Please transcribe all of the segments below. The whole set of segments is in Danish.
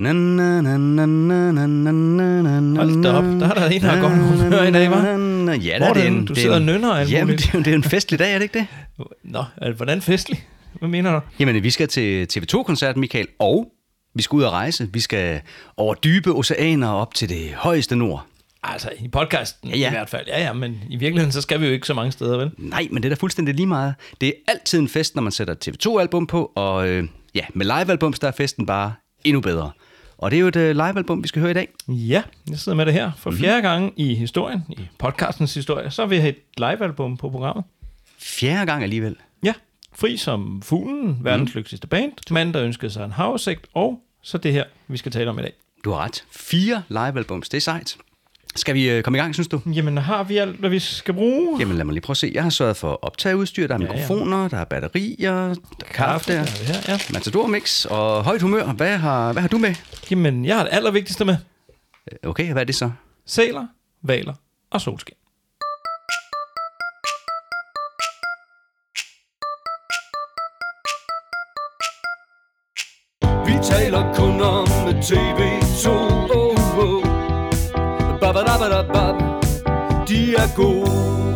Hold da op, der er der en, der har godt humør i dag, hva'? Ja, Morten, det er en, du sidder og nynner alt muligt. Jamen, det er jo en festlig dag, er det ikke det? Nå, hvordan festlig? Hvad mener du? Jamen, vi skal til TV2-koncert, Mikael, og vi skal ud og rejse. Vi skal over dybe oceaner op til det højeste nord. Altså, i podcasten ja. I hvert fald. Ja, men i virkeligheden, så skal vi jo ikke så mange steder, vel? Nej, men det er da fuldstændig lige meget. Det er altid en fest, når man sætter TV2-album på, og ja, med live-albums, der er festen bare endnu bedre. Og det er jo et live-album, vi skal høre i dag. Ja, jeg sidder med det her. For fjerde gang i historien, i podcastens historie, så vil vi have et live-album på programmet. Fjerde gang alligevel? Ja. Fri som fuglen, verdens lykkeligste band, Mand der ønskede sig en havesigt, og så det her, vi skal tale om i dag. Du har ret. 4 live-albums, det er sejt. Skal vi komme i gang, synes du? Jamen, har vi alt, hvad vi skal bruge? Jamen, lad mig lige prøve at se. Jeg har sørget for optageudstyr. Der er mikrofoner, der er batterier, der er kaffe, der er matadormix og højt humør. Hvad har du med? Jamen, jeg har det allervigtigste med. Okay, hvad er det så? Sæler, hvaler og solskin. Vi taler kun om TV2. De er gode.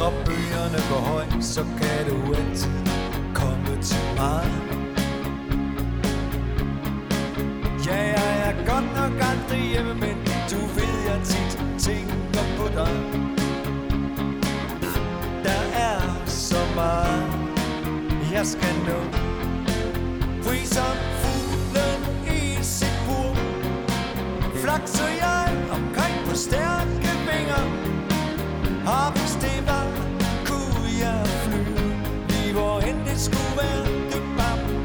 Når bølgerne går højt, så kan du altid komme til mig. Jeg skal nå fri som fuglen i sit bur. Flakser jeg omkring på stærke vinger. Og hvis det var, kunne jeg flyve lige hvorhen det skulle være. Dyb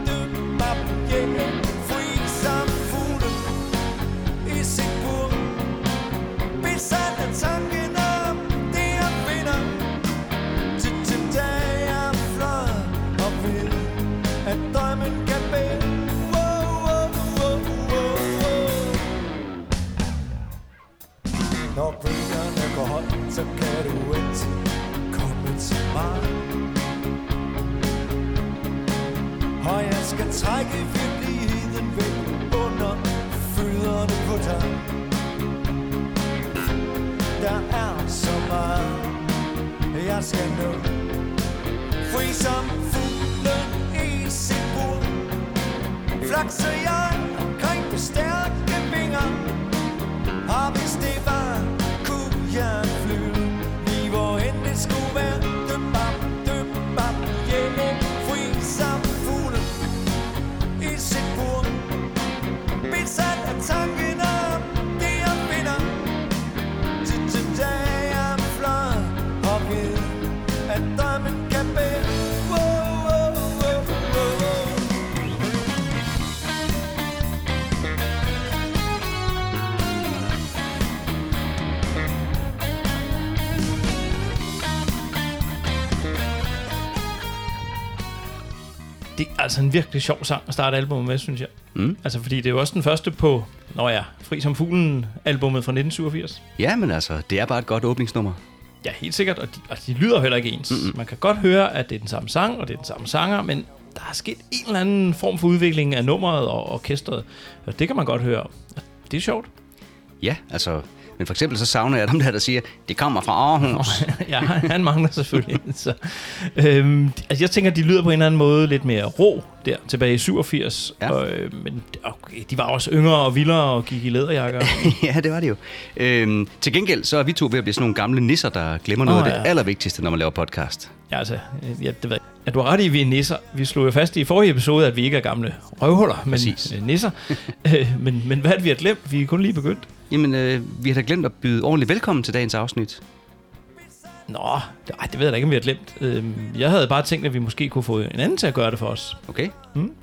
bap, yeah. Fri som fuglen i sit bur. Besat af tanken om det jeg finder. Til dag jeg fløj og vil, at drømmen kan bære. Når bølgerne går højt, så kan du altid komme til mig. Og jeg skal trække virkeligheden væk under fødderne på dig. Der er så meget, jeg skal nå. Fri som fuglen i sit bur. Flakser jeg omkring på stærke vinger. Og hvis det var, kunne jeg flyve lige hvorhen det skulle være. Dyb bap, yeah. Fri som fuglen i sit bur. Besat af tanken om det jeg finder. Det er altså en virkelig sjov sang at starte albumet med, synes jeg. Altså, fordi det er jo også den første på, Fri som fuglen, albumet fra 1987. Ja, men altså, det er bare et godt åbningsnummer. Ja, helt sikkert, og de lyder heller ikke ens. Man kan godt høre, at det er den samme sang, og det er den samme sanger, men der er sket en eller anden form for udvikling af nummeret og orkestret, og det kan man godt høre. Det er sjovt. Ja, altså, men for eksempel så savner jeg dem der siger, det kommer fra Aarhus. Ja, han mangler selvfølgelig. Så. Altså, jeg tænker, de lyder på en eller anden måde lidt mere rå der tilbage i 87. Ja. Men okay, de var også yngre og vildere og gik i læderjakker. Ja, det var det jo. Til gengæld så er vi to ved at blive sådan nogle gamle nisser, der glemmer noget af det allervigtigste, når man laver podcast. Ja, altså, det ved jeg. Ja, du har ret i, at vi er nisser. Vi slog jo fast i forrige episode, at vi ikke er gamle røvhuller, men nisser. Men hvad er det, vi har glemt? Vi er kun lige begyndt. Jamen, vi har da glemt at byde ordentligt velkommen til dagens afsnit. Nå, det ved jeg da ikke, om vi har glemt. Jeg havde bare tænkt, at vi måske kunne få en anden til at gøre det for os. Okay.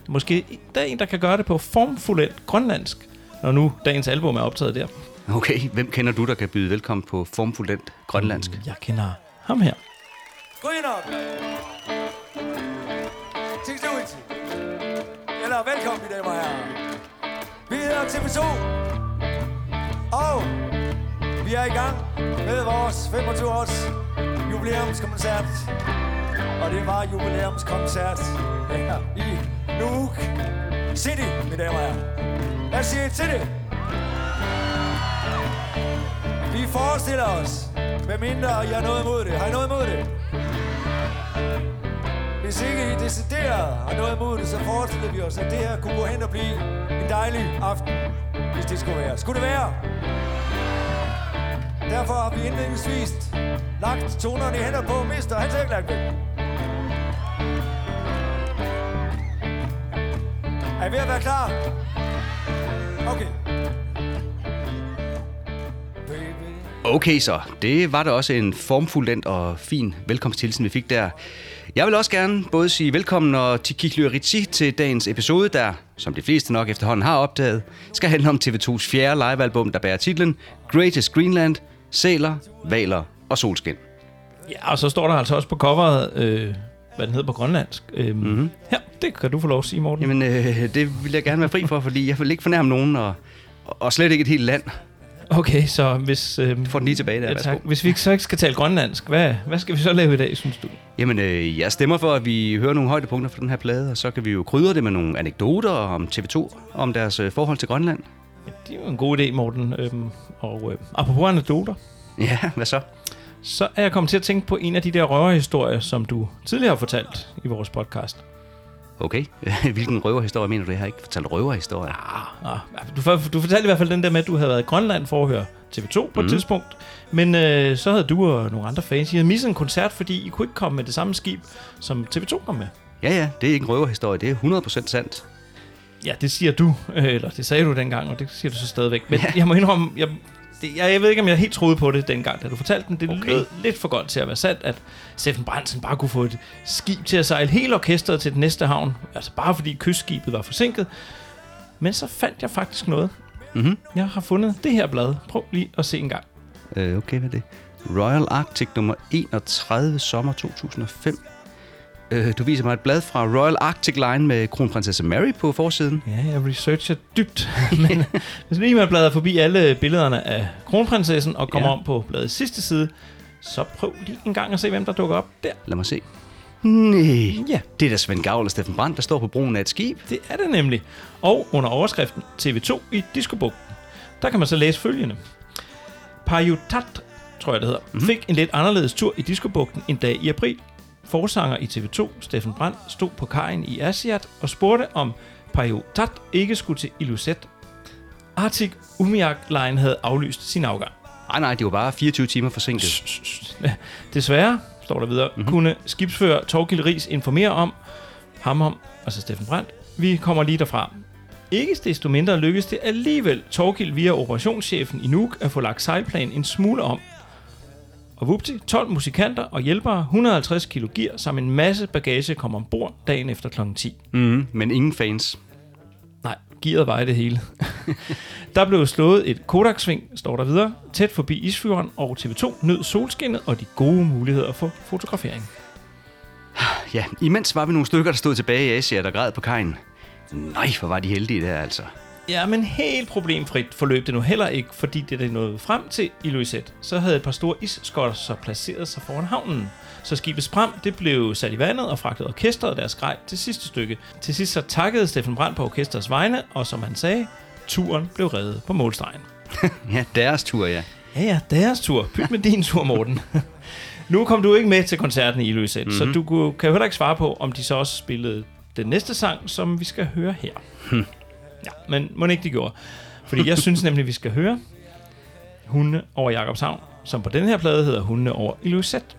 Måske der er en, der kan gøre det på formfuldendt grønlandsk, når nu dagens album er optaget der. Okay, hvem kender du, der kan byde velkommen på formfuldendt grønlandsk? Jeg kender ham her. Gå ind op. Tichlorizzi. Eller velkommen, mine damer og herrer. Vi hedder TV-2. Og vi er i gang med vores 25 års jubilæumskoncert. Og det var jubilæumskoncert her i Nuuk City, mine damer og herrer. Hvad siger I til det? Vi forestiller os, hvad mindre I har noget imod det. Har I noget imod det? Hvis ikke I decideret har noget imod det, så forestiller vi os, at det her kunne gå hen og blive en dejlig aften, hvis det skulle være. Skulle det være? Derfor har vi indledningsvis lagt tonerne i hænder på Mister Hans Ekland. Er I ved at være klar? Okay. Okay så, det var da også en formfuldendt og fin velkomsthilsen, vi fik der. Jeg vil også gerne både sige velkommen og Tichlorizzi til dagens episode, der, som de fleste nok efterhånden har opdaget, skal handle om TV2's fjerde livealbum, der bærer titlen Greatest Greenland, Sæler, Hvaler og Solskin. Ja, og så står der altså også på coveret, hvad den hedder på grønlandsk. Ja, det kan du få lov at sige, Morten. Jamen, det vil jeg gerne være fri for, fordi jeg vil ikke fornærme nogen, og slet ikke et helt land. Okay, så hvis... får den lige tilbage der. Ja, tak. Hvis vi så ikke skal tale grønlandsk, hvad skal vi så lave i dag, synes du? Jamen, jeg stemmer for, at vi hører nogle højdepunkter fra den her plade, og så kan vi jo krydre det med nogle anekdoter om TV2, om deres forhold til Grønland. Ja, det er jo en god idé, Morten. Og apropos anekdoter. Ja, hvad så? Så er jeg kommet til at tænke på en af de der røverhistorier, som du tidligere har fortalt i vores podcast. Okay, hvilken røverhistorie mener du? Jeg har ikke fortalt røverhistorie. Du fortalte i hvert fald den der med, at du havde været i Grønland for at høre TV2 på et tidspunkt. Men så havde du og nogle andre fans, I havde misset en koncert, fordi I kunne ikke komme med det samme skib, som TV2 kom med. Ja, det er ikke en røverhistorie, det er 100% sandt. Ja, det siger du, eller det sagde du dengang, og det siger du så stadigvæk. Men jeg må indrømme, jeg ved ikke, om jeg helt troede på det dengang, da du fortalte den. Det lød lidt for godt til at være sandt, at Steffen Brandt bare kunne få et skib til at sejle hele orkestret til den næste havn. Altså bare fordi kystskibet var forsinket. Men så fandt jeg faktisk noget. Jeg har fundet det her blad. Prøv lige at se en gang. Okay, hvad er det? Royal Arctic nummer 31, sommer 2005. Du viser mig et blad fra Royal Arctic Line med kronprinsesse Mary på forsiden. Ja, jeg researcher dybt. Men hvis lige man bladrer forbi alle billederne af kronprinsessen og kommer om på bladets sidste side, så prøv lige en gang at se, hvem der dukker op der. Lad mig se. Nej, det er da Svend Gavl og Steffen Brandt, der står på broen af et skib. Det er det nemlig. Og under overskriften TV2 i Diskobugten, der kan man så læse følgende. Pajutat, tror jeg det hedder, fik en lidt anderledes tur i Diskobugten en dag i april. Forsanger i TV2, Steffen Brandt, stod på kajen i Aasiaat og spurgte, om Pajutat ikke skulle til Ilulissat. Arctic Umiaq Line havde aflyst sin afgang. Nej, det var bare 24 timer forsinket. Desværre, står der videre, kunne skibsfører Torkild Riis informere altså Steffen Brandt, vi kommer lige derfra. Ikke desto mindre lykkedes det alligevel Torkild via operationschefen i Nuuk at få lagt sejlplanen en smule om. Og vupti, 12 musikanter og hjælpere, 150 kilo gear, samt en masse bagage kom ombord dagen efter kl. 10. Men ingen fans. Nej, gearet var i det hele. Der blev slået et Kodak-sving, står der videre, tæt forbi Isfjorden, og TV2 nød solskinnet og de gode muligheder for fotografering. Ja, imens var vi nogle stykker, der stod tilbage i Aasiaat og græd på kajen. Nej, hvor var de heldige der altså. Ja, men helt problemfrit forløb det nu heller ikke, fordi det der nåede frem til Ilulissat, så havde et par store isskotter så placeret sig foran havnen. Så skibets pram, det blev sat i vandet og fragtede orkestret og deres grej til sidste stykke. Til sidst så takkede Steffen Brandt på orkestrets vegne, og som han sagde, turen blev reddet på målstregen. Ja, deres tur, ja. Ja, deres tur. Pyt med din tur, Morten. Nu kom du ikke med til koncerten i Ilulissat, så du kan jo heller ikke svare på, om de så også spillede den næste sang, som vi skal høre her. Ja, men må ikke det gjorde. Fordi jeg synes nemlig, vi skal høre Hunde over Jakobshavn, som på den her plade hedder Hunde over Ilulissat.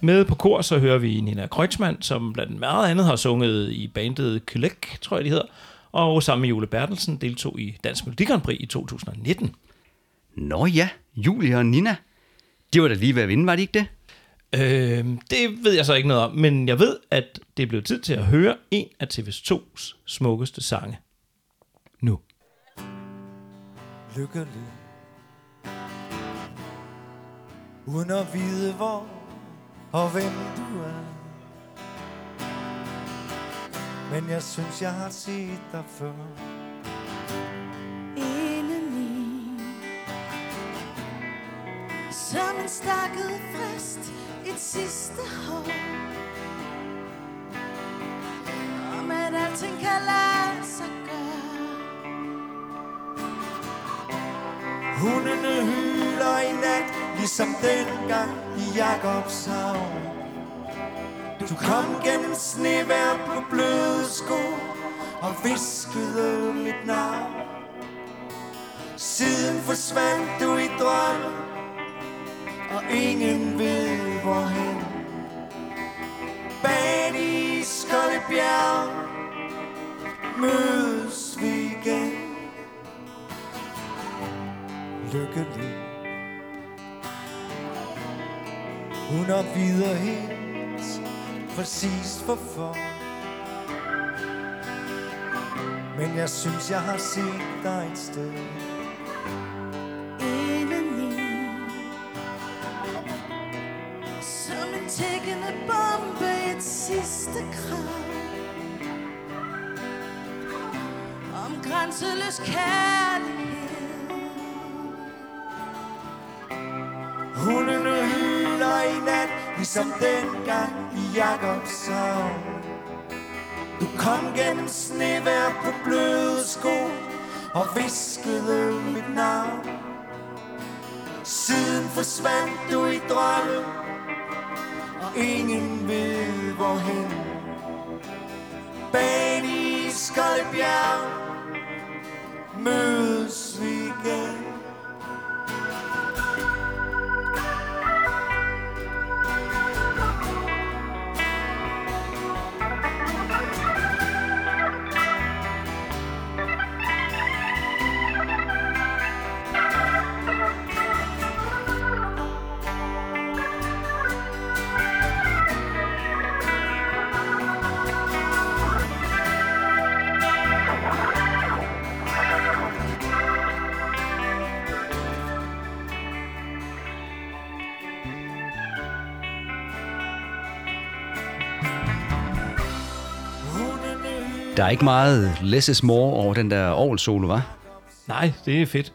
Med på kor, så hører vi Nina Kreutzmann, som blandt meget andet har sunget i bandet Qulleq, tror jeg de hedder, og sammen med Julie Bertelsen deltog i Dansk Melodi Grand Prix i 2019. Nå ja, Julie og Nina, de var da lige ved at vinde, var de ikke det? Det ved jeg så ikke noget om, men jeg ved, at det blev tid til at høre en af TV2's smukkeste sange. Nu. Lykkelig, uden at vide hvor og hvem du er. Men jeg synes, jeg har set dig før. Indeni, som en stakket frist, et sidste hår. Om at alting kan lade sig gøre. Hundene hyler i nat, ligesom dengang i Jakobshavn. Du kom gennem snevejr på bløde sko og viskede mit navn. Siden forsvandt du i drøm, og ingen ved hvorhen. Bag de iskolde bjerg mødes vi igen. Lykkelig. Hun er videre helt præcis hvorfor. Men jeg synes, jeg har set dig et sted. Indeni, som en tækkende bombe, et sidste krav. Om grænseløs kærlighed. Hundene hyler i nat, ligesom dengang i Jakobshavn. Du kom gennem snevejr på bløde sko og viskede mit navn. Siden forsvandt du i drømmen, og ingen ved hvorhen. Bag de iskolde bjerg mødes vi igen. Der er ikke meget less is more over den der orgelsolo, hva'? Nej, det er fedt.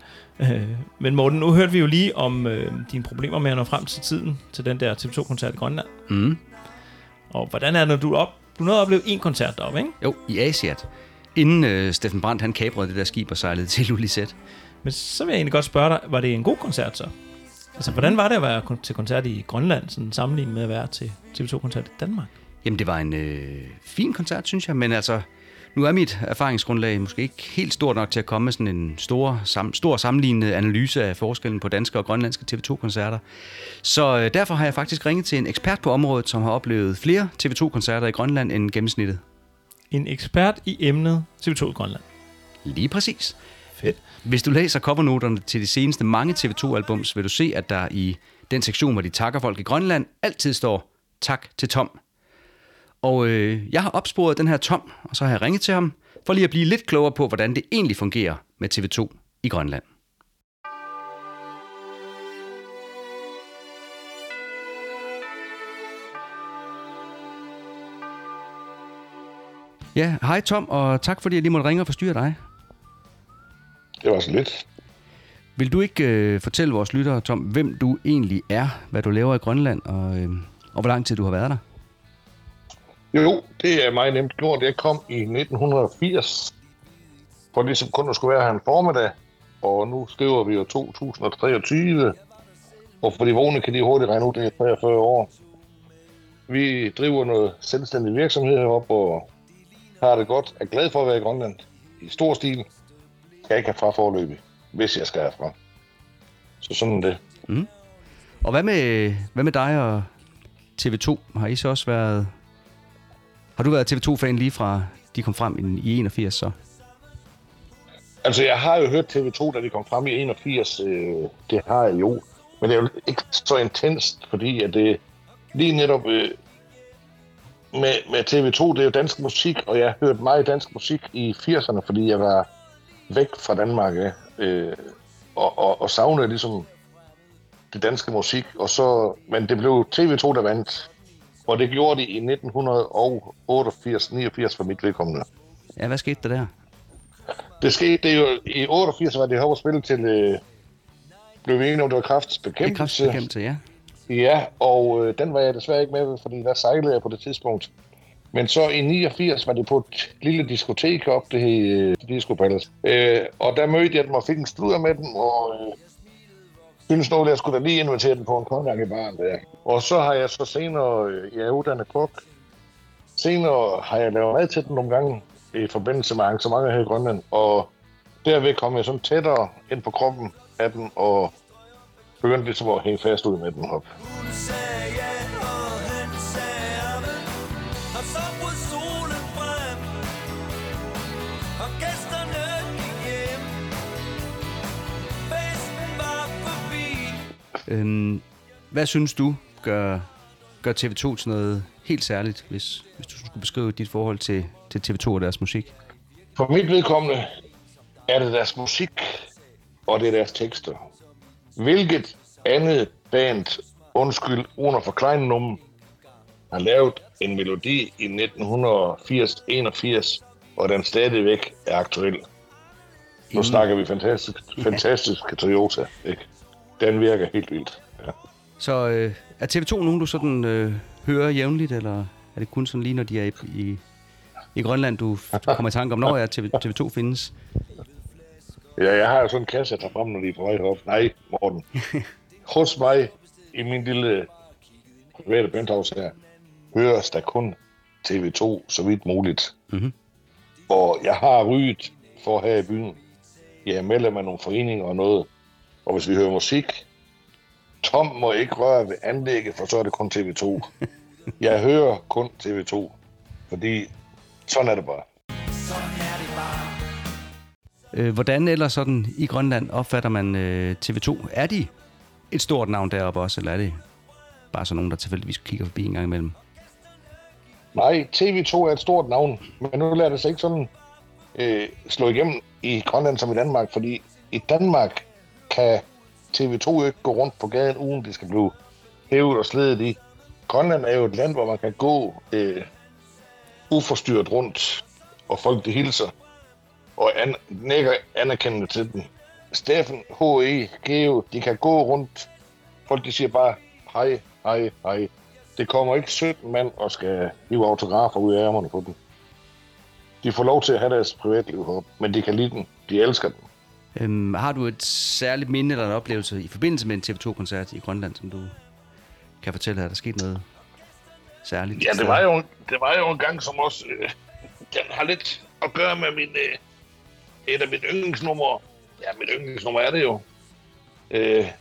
Men Morten, nu hørte vi jo lige om dine problemer med at nå frem til tiden til den der TV2-koncert i Grønland. Mm. Og hvordan er det, når du nåede at opleve en koncert deroppe, ikke? Jo, i Aasiaat. Inden Steffen Brandt, han kaprede det der skib og sejlede til Ilulissat. Men så vil jeg egentlig godt spørge dig, var det en god koncert så? Altså, hvordan var det at være til koncert i Grønland, sådan sammenlignet med at være til TV2-koncert i Danmark? Jamen, det var en fin koncert, synes jeg, men altså... Nu er mit erfaringsgrundlag måske ikke helt stort nok til at komme med sådan en stor sammenlignende analyse af forskellen på danske og grønlandske TV2-koncerter. Så derfor har jeg faktisk ringet til en ekspert på området, som har oplevet flere TV2-koncerter i Grønland end gennemsnittet. En ekspert i emnet TV2 i Grønland? Lige præcis. Fedt. Hvis du læser covernoterne til de seneste mange TV2-albums, vil du se, at der i den sektion, hvor de takker folk i Grønland, altid står tak til Tom. Og jeg har opsporet den her Tom, og så har jeg ringet til ham, for lige at blive lidt klogere på, hvordan det egentlig fungerer med TV2 i Grønland. Ja, hej Tom, og tak fordi jeg lige måtte ringe og forstyrre dig. Det var så lidt. Vil du ikke fortælle vores lyttere, Tom, hvem du egentlig er, hvad du laver i Grønland, og hvor lang tid du har været der? Jo, det er meget nemt gjort. Jeg kom i 1980, for ligesom kun at skulle være her en formiddag, og nu skriver vi jo 2023, og for de vågne kan de hurtigt regne ud, det er 43 år. Vi driver noget selvstændig virksomhed heroppe, og har det godt, er glad for at være i Grønland i stor stil. Jeg ikke have fra forløbig, hvis jeg skal herfra. Så sådan det. Mm. Og hvad med dig og TV2? Har I så også været... Har du været TV2-fan lige fra de kom frem i 81 så? Altså, jeg har jo hørt TV2, da de kom frem i 81. Det har jeg jo. Men det er jo ikke så intenst, fordi at det lige netop med TV2, det er jo dansk musik, og jeg har hørt meget dansk musik i 80'erne, fordi jeg var væk fra Danmark og savnede ligesom det danske musik, og så, men det blev TV2, der vandt. Og det gjorde de i 1988-89 for mit vedkommende. Ja, hvad skete der der? Det skete, det jo, i 88 var det heroppe at spille til, blev vi enige om, det var kræftbekæmpelse. Kræftbekæmpelse, ja. Ja, og den var jeg desværre ikke med ved, fordi der sejlede jeg på det tidspunkt. Men så i 89 var det på et lille diskotek op, det hed Diskobugten. Og der mødte jeg dem og fik en sludder med dem, og synes noget, jeg skulle da lige invitere dem på en konjak i baren der. Og så har jeg så senere, jeg er uddannet kok, senere har jeg lavet mad til dem nogle gange i forbindelse med arrangementer her i Grønland, og derved kom jeg sådan tættere ind på kroppen af dem, og begyndte ligesom at hænge fast ud med dem op. Hvad synes du gør TV2 til noget helt særligt, hvis du skulle beskrive dit forhold til TV2 og deres musik? For mit vedkommende er det deres musik, og det er deres tekster. Hvilket andet band, undskyld, under for Kleinnummen, har lavet en melodi i 1980-81, og den stadigvæk er aktuel. Nu snakker vi fantastiske Toyota, ikke? Den virker helt vildt, ja. Så er TV2 nogen, du sådan hører jævnligt, eller er det kun sådan lige, når de er i Grønland, du kommer i tanke om, når er TV2 findes? Ja, jeg har jo sådan en kasse, jeg tager frem, når de er på vej herop. Nej, Morten. Hos mig, i min lille private penthouse her, høres der kun TV2 så vidt muligt. Mm-hmm. Og jeg har ryget for her i byen. Jeg er medlem af nogle foreninger og noget. Og hvis vi hører musik, Tom må ikke røre ved anlægget, for så er det kun TV2. Jeg hører kun TV2, fordi sådan er det bare. Hvordan eller sådan i Grønland opfatter man TV2? Er de et stort navn deroppe også, eller er det bare sådan nogen, der tilfældigvis kigger forbi en gang imellem? Nej, TV2 er et stort navn, men nu lader det sig ikke sådan slå igennem i Grønland som i Danmark, fordi i Danmark kan TV2 ikke gå rundt på gaden uden de skal blive hævet og sledet i. Grønland er jo et land, hvor man kan gå uforstyrret rundt, og folk de hilser og nækker anerkendende til dem. Steffen, H.E., Geo, de kan gå rundt. Folk de siger bare hej, hej, hej. Det kommer ikke 17 mand og skal hive autografer ud af ærmerne på dem. De får lov til at have deres privatliv heroppe, men de kan lide den. De elsker den. Har du et særligt minde eller en oplevelse i forbindelse med en TV2-koncert i Grønland, som du kan fortælle her? Der skete noget særligt? Ja, det var jo en gang, som også den har lidt at gøre med et af mit yndlingsnummer. Ja, mit yndlingsnummer er det jo.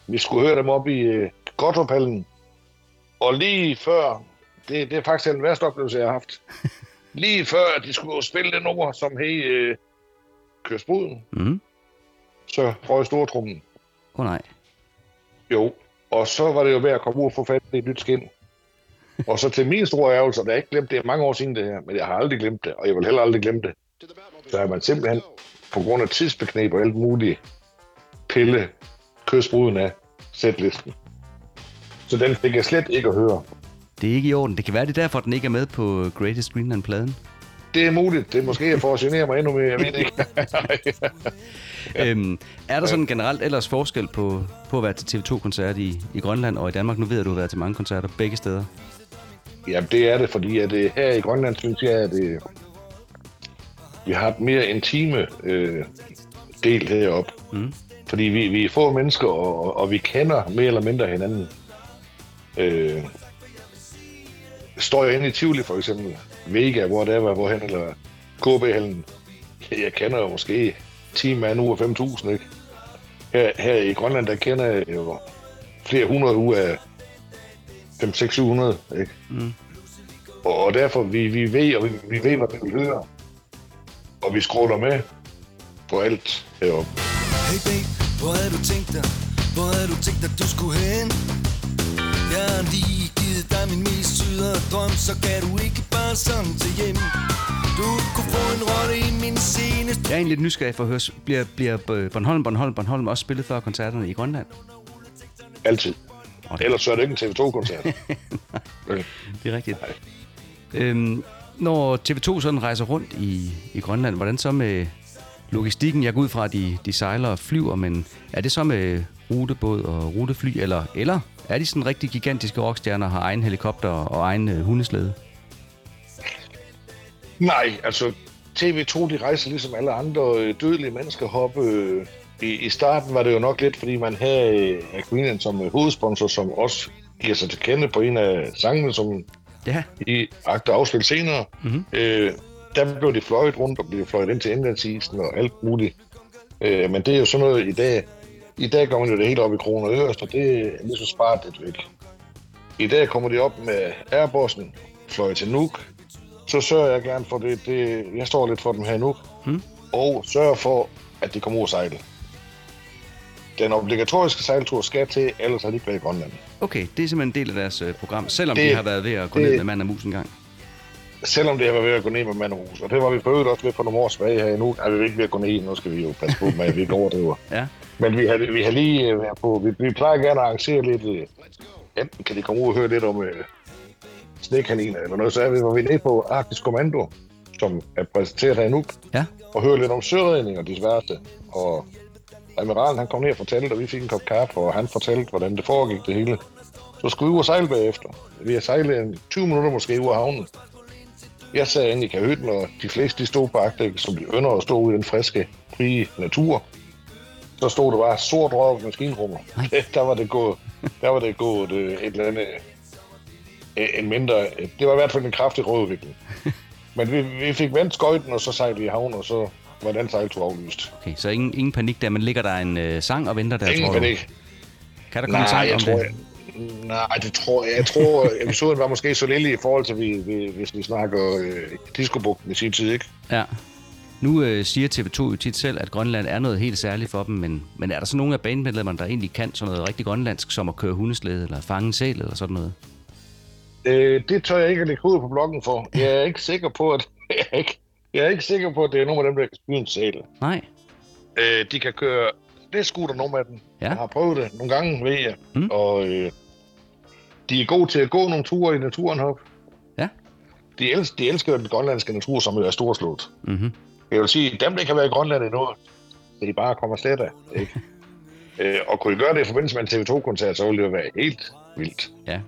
Vi skulle høre dem op i Godthåbhallen. Og lige før, det er faktisk den værste oplevelse, jeg har haft. Lige før, de skulle spille det nummer, som hed Køs Bruden. Mm. Så røg stortrummen. Åh nej. Jo, og så var det jo ved at komme ud og få fat i et nyt skin. Og så til min store ærgelse, og jeg har ikke glemt det, mange år siden det her, men jeg har aldrig glemt det, og jeg vil heller aldrig glemme det. Så er man simpelthen, på grund af tidsbeknep og alt muligt, pille Køsbruden af sætlisten. Så den fik jeg slet ikke at høre. Det er ikke i orden. Det kan være, det er derfor, den ikke er med på Greatest Greenland-pladen. Det er muligt. Det er måske for at genere mig endnu mere. Jeg ved ikke. Ja. Er der sådan generelt ellers forskel på at være til TV2-koncert i Grønland og i Danmark? Nu ved jeg, at du har været til mange koncerter begge steder. Ja, det er det, fordi at her i Grønland synes jeg, at vi har et mere intime del heroppe. Mm. Fordi vi er få mennesker, og vi kender mere eller mindre hinanden. Står jeg inde i Tivoli for eksempel, Vega, hvorhen, eller KB-hallen, jeg kender jo måske 10 mand ud af 5.000, ikke? Her i Grønland, der kender jeg jo flere hundrede ud af 500-600, ikke? Mm. Og derfor, vi ved, hvad vi hører, og vi scroller med på alt heroppe. Hey babe, hvor havde du tænkt dig? Hvor havde du tænkt dig, du skulle hen? Jeg har lige givet dig min mest sydere drøm, så kan du ikke bare sådan til hjem. Du kunne få en rolle i min seneste... Jeg er egentlig lidt nysgerrig for at høre, bliver Bornholm også spillet før koncerterne i Grønland? Altid. Okay. Ellers så er det ikke en TV2-koncert. Okay. Det er rigtigt. Når TV2 sådan rejser rundt i Grønland, hvordan så med logistikken? Jeg går ud fra, at de sejler og flyver, men er det så med rutebåd og rutefly, eller er de sådan rigtig gigantiske rockstjerner, har egen helikopter og egen hundeslæde? Nej, altså TV2, de rejser ligesom alle andre dødelige mennesker hoppe. I starten var det jo nok lidt, fordi man havde Greenland som hovedsponsor, som også giver sig til kende på en af sangene, som I agter afspil senere. Mm-hmm. Der blev de fløjet rundt og blev fløjet ind til indlandsisen og alt muligt. Men det er jo sådan noget i dag. I dag går man jo det helt op i kroner og øres, og det er ligesom sparet lidt væk. I dag kommer de op med airbussen, fløjet til Nuuk. Så sørger jeg gerne for det. Jeg står lidt for dem her i Nuuk. Mm. Og sørger for, at de kommer ud og sejle. Den obligatoriske sejltur skal til, ellers har de ikke været i Grønland. Okay, det er simpelthen en del af deres program, selvom de har været ved at gå ned med mand og mus en gang. Selvom det har været ved at gå ned med mand og mus, og det var vi prøvet også ved for nogle år tilbage her nu. Er vi ikke ved at gå ned, nu skal vi jo passe på, at vi ikke overdriver. Ja. Men vi har lige været på, vi plejer gerne at arrangere lidt, enten kan de komme ud og høre lidt om snekaniner eller noget, så er vi, hvor vi er nede på Arktisk Kommando, som er præsenteret her i Nuuk, og høre lidt om søredning og de sværeste, og admiralen, han kom ned og fortalte, og vi fik en kop kaffe, og han fortalte, hvordan det foregik det hele. Så skulle vi ud og sejle bagefter. Vi har sejlet 20 minutter måske ud af havnen. Jeg sad inde i kahytten, og de fleste de stod på agtdækket, som de ynder at stå ude i den friske, frie natur. Så stod der bare sort røv på maskinrummet. Der var det gået et eller andet en mindre. Det var i hvert fald en kraftig rødudvikling. Men vi fik vendt skøjten, og så sejlede vi i havnen, og så var den sejltur aflyst. Okay, så ingen panik der, man ligger der en sang og venter der, ingen tror du? Panik. Kan der komme en sang om det? Nej, det tror jeg. Jeg tror, episoden var måske så lille i forhold til, hvis vi snakker Diskobugten i sin tid, ikke? Ja. Nu siger TV2 jo tit selv, at Grønland er noget helt særligt for dem, men er der så nogle af bandmedlemmerne, der egentlig kan sådan noget rigtig grønlandsk, som at køre hundeslæde eller fange en sæl eller sådan noget? Det tør jeg ikke at lægge hovedet på bloggen for. Jeg er ikke sikker på, at Jeg er ikke sikker på, at det er nogen af dem, der kan skyde en sæl. Nej. De kan køre lidt skutter, nogle af dem. Ja. Jeg har prøvet det nogle gange, ved jeg. Mm. Og de er gode til at gå nogle ture i naturen heroppe. Ja. De elsker den grønlandske natur, som er storslået. Mm-hmm. Jeg vil sige, dem, der kan være i Grønland endnu, de bare kommer slet af. Ikke? Og kunne I gøre det i forbindelse med en TV2-koncert, så ville det være helt vildt. Ja.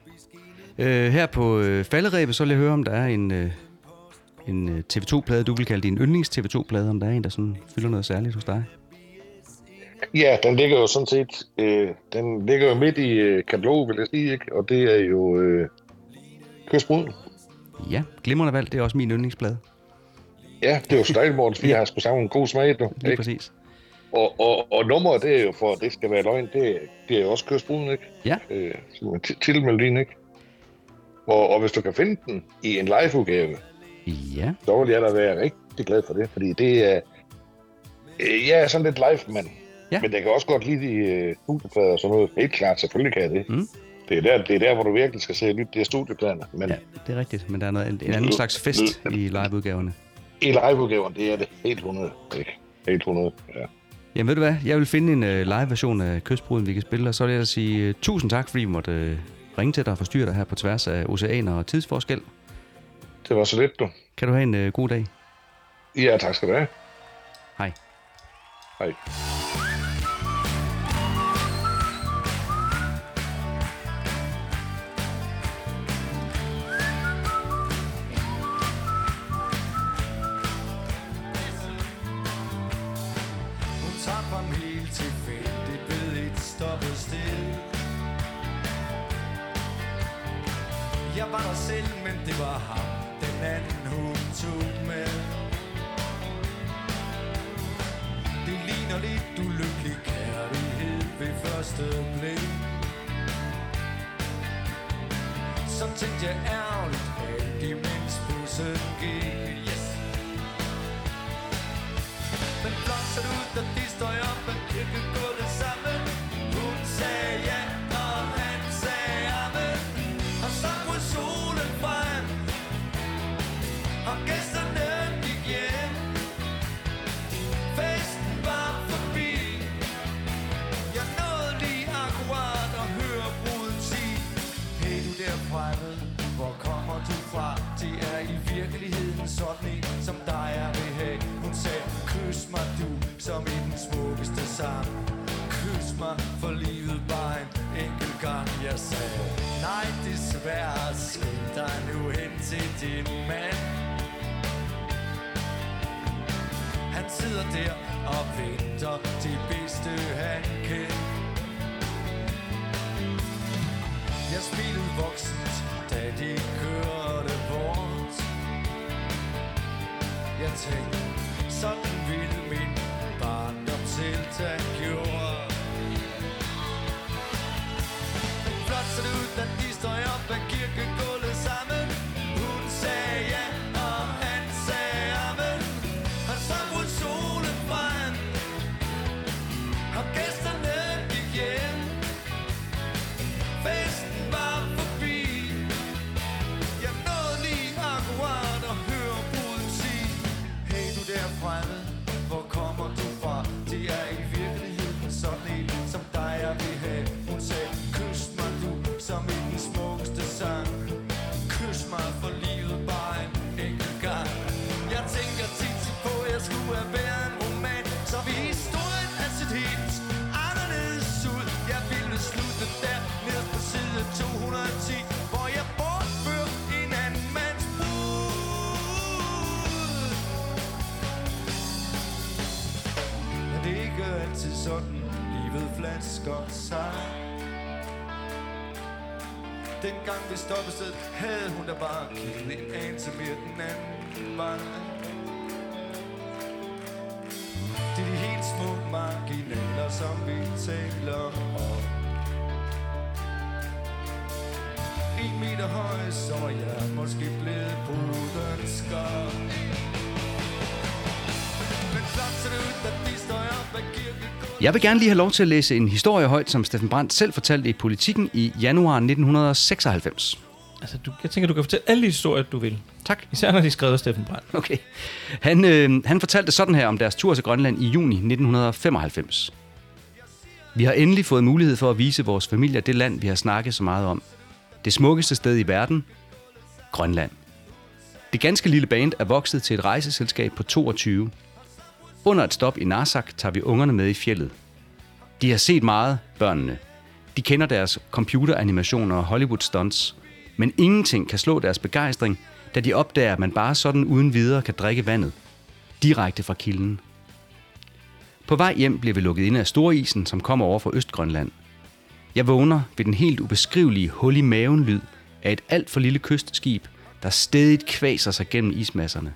Her på falderæbet, så vil jeg høre, om der er en TV2-plade, du vil kalde din yndlings-TV2-plade, om der er en, der sådan fylder noget særligt hos dig? Ja, den ligger jo sådan set den ligger jo midt i kataloget, vil jeg sige, ikke? Og det er jo Køs Bruden. Ja, glimrende valg, det er også min yndlingsplade. Ja, det er jo stejl, Morten, fordi jeg har sgu sammen en god smag nu. Lige præcis. Og nummeret, det er jo for, at det skal være løgn, det er jo også Køs Bruden, ikke? Ja. Til melodien, ikke? Og hvis du kan finde den i en live-udgave, ja. Så vil jeg da være rigtig glad for det, fordi det er... jeg er sådan lidt live-mand, men jeg kan også godt lide de studieplader og sådan noget. Helt klart, selvfølgelig kan jeg det. Mm. Det er der, hvor du virkelig skal se og lytte, de her studiepladerne. Men... Ja, det er rigtigt, men der er noget, en anden slags fest i live-udgaverne. I live-udgaverne, det er det helt 100, ikke? Helt 100, ja. Jamen ved du hvad, jeg vil finde en live-version af Køs Bruden, vi kan spille, og så vil jeg sige tusind tak, fordi vi måtte ringe til dig og forstyrre dig her på tværs af oceaner og tidsforskel. Det var så lidt, du. Kan du have en god dag? Ja, tak skal du have. Hej. Hej. Hun tager ham helt tilfældigt ved et stoppet sted. Jeg var der selv, men det var ham. Anden hun tog med. Det ligner lidt ulykkelig kærlighed ved første blik. Så tænkte jeg ærligt alt imens bussen gik. Yes. Men blot så ud, da de stod op og kirkegulvet sammen. Hun sagde ja, og han sagde amen. Og så kunne solen frem. Og gæsterne gik hjem. Festen var forbi. Jeg nåede lige akkurat at høre virkeligheden sådan en, som dig jeg vil have. Hun sagde, kys mig du, som i den smukkeste sang. Kys mig for livet bare en enkelt gang. Jeg sagde, nej desværre, skynd dig nu hen til din mand. Han sidder der og venter de bedste han kan. Jeg spillede voksent, da de kørte bort. Jeg tænkte, sådan ville min barndomstiltag gjorde. Flot så det ud, da de stod op ad kirkegulvet sammen. Hun sagde ja, og han sagde amen. Og så brød solen frem, og gæsterne gik hjem. Festen var forbi. Jeg nåede lige akkurat at høre bruden sige, hey du der fremmede, hvor kommer du fra? Det er i virkeligheden sådan en, som dig jeg vil have. Hun sagde, kys mig du, som i den smukkeste sang. Kys mig for livet bare en enkelt gang. Jeg tænker tit på, jeg skulle have været en roman, så vi historien er sit hit anderledes ud. Jeg ville slutte der, ned på side 210, hvor jeg bortførte en anden mands brud. Men det er ikke altid sådan, livet flasker sig. Dengang ved stoppestedet, havde hun da bare kigget en anelse mere den anden vej. Det er de helt små marginaler, som vi taler om. 1 meter høj, så er jeg måske blevet brudens skov. Men flot ser det ud, at de står op ad kirkegulvet. Jeg vil gerne lige have lov til at læse en historie højt, som Steffen Brandt selv fortalte i Politikken i januar 1996. Altså, jeg tænker, du kan fortælle alle de historier, du vil. Tak. Især når de skrev af Steffen Brandt. Okay. Han fortalte sådan her om deres tur til Grønland i juni 1995. Vi har endelig fået mulighed for at vise vores familie det land, vi har snakket så meget om. Det smukkeste sted i verden. Grønland. Det ganske lille band er vokset til et rejseselskab på 22. Under et stop i Narsarsuaq tager vi ungerne med i fjellet. De har set meget, børnene. De kender deres computeranimationer og Hollywood-stunts. Men ingenting kan slå deres begejstring, da de opdager, at man bare sådan uden videre kan drikke vandet. Direkte fra kilden. På vej hjem bliver vi lukket inde af storisen, som kommer over fra Østgrønland. Jeg vågner ved den helt ubeskrivelige hul i maven-lyd af et alt for lille kystskib, der stædigt kvaser sig gennem ismasserne.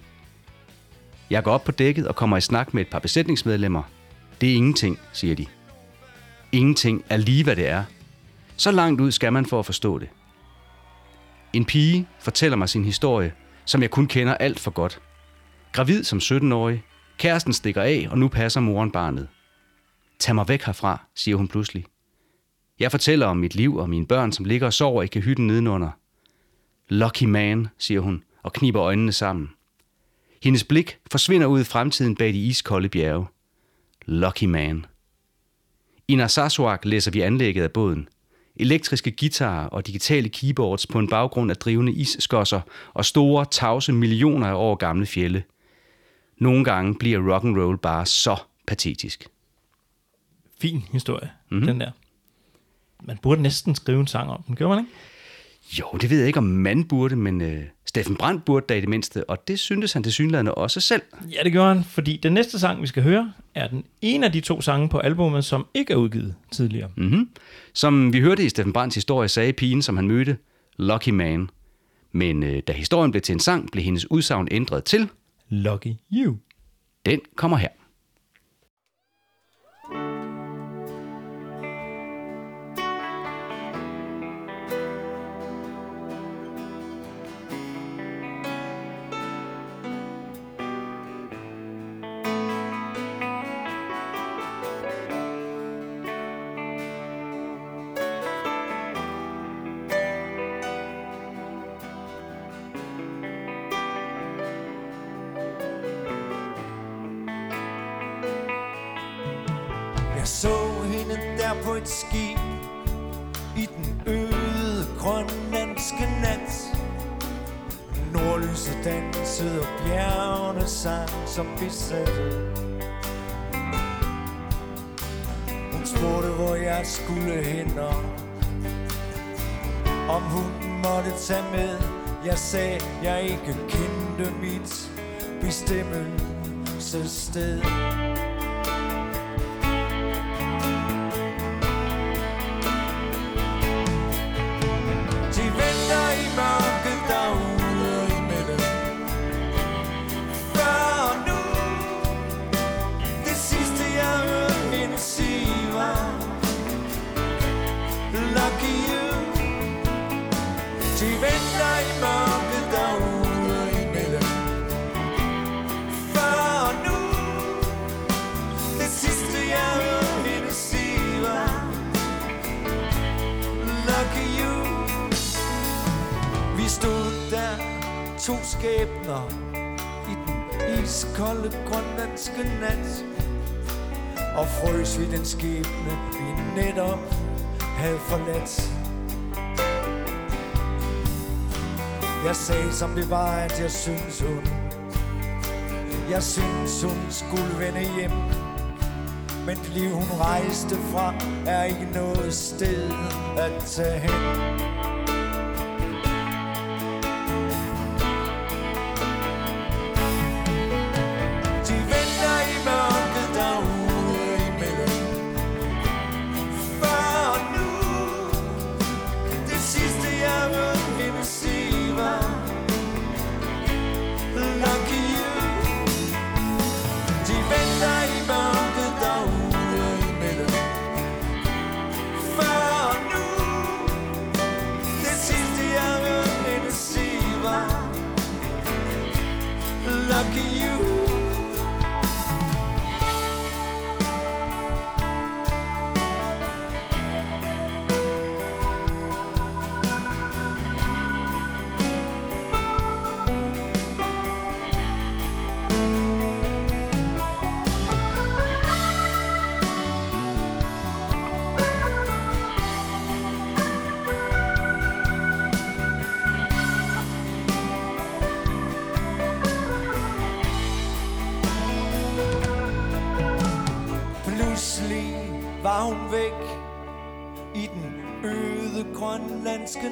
Jeg går op på dækket og kommer i snak med et par besætningsmedlemmer. Det er ingenting, siger de. Ingenting er lige, hvad det er. Så langt ud skal man for at forstå det. En pige fortæller mig sin historie, som jeg kun kender alt for godt. Gravid som 17-årig, kæresten stikker af, og nu passer moren barnet. Tag mig væk herfra, siger hun pludselig. Jeg fortæller om mit liv og mine børn, som ligger og sover i kahytten nedenunder. Lucky man, siger hun, og kniber øjnene sammen. Hendes blik forsvinder ud i fremtiden bag de iskolde bjerge. Lucky man. I Narsarsuaq læser vi anlægget af båden. Elektriske guitarer og digitale keyboards på en baggrund af drivende isskosser og store, tavse millioner af år gamle fjelde. Nogle gange bliver rock'n'roll bare så patetisk. Fin historie, den der. Man burde næsten skrive en sang om den, gør man ikke? Jo, det ved jeg ikke, om man burde, men Steffen Brandt burde da i det mindste, og det syntes han tilsyneladende også selv. Ja, det gjorde han, fordi den næste sang, vi skal høre, er den ene af de 2 sange på albumet, som ikke er udgivet tidligere. Mm-hmm. Som vi hørte i Steffen Brandts historie, sagde pigen, som han mødte, Lucky Man. Men da historien blev til en sang, blev hendes udsagn ændret til Lucky You. Den kommer her. huset dansede og bjergene sang som besatte. Hun spurgte, hvor jeg skulle hen, og om hun måtte tage med. Jeg sagde, jeg ikke kendte mit bestemmelsessted. To skæbner i den iskolde grønlandske nat, og frøs vi den skæbne, vi netop havde forladt. Jeg sagde som det var, at jeg synes hun skulle vende hjem. Men det liv hun rejste fra er ikke noget sted at tage hen.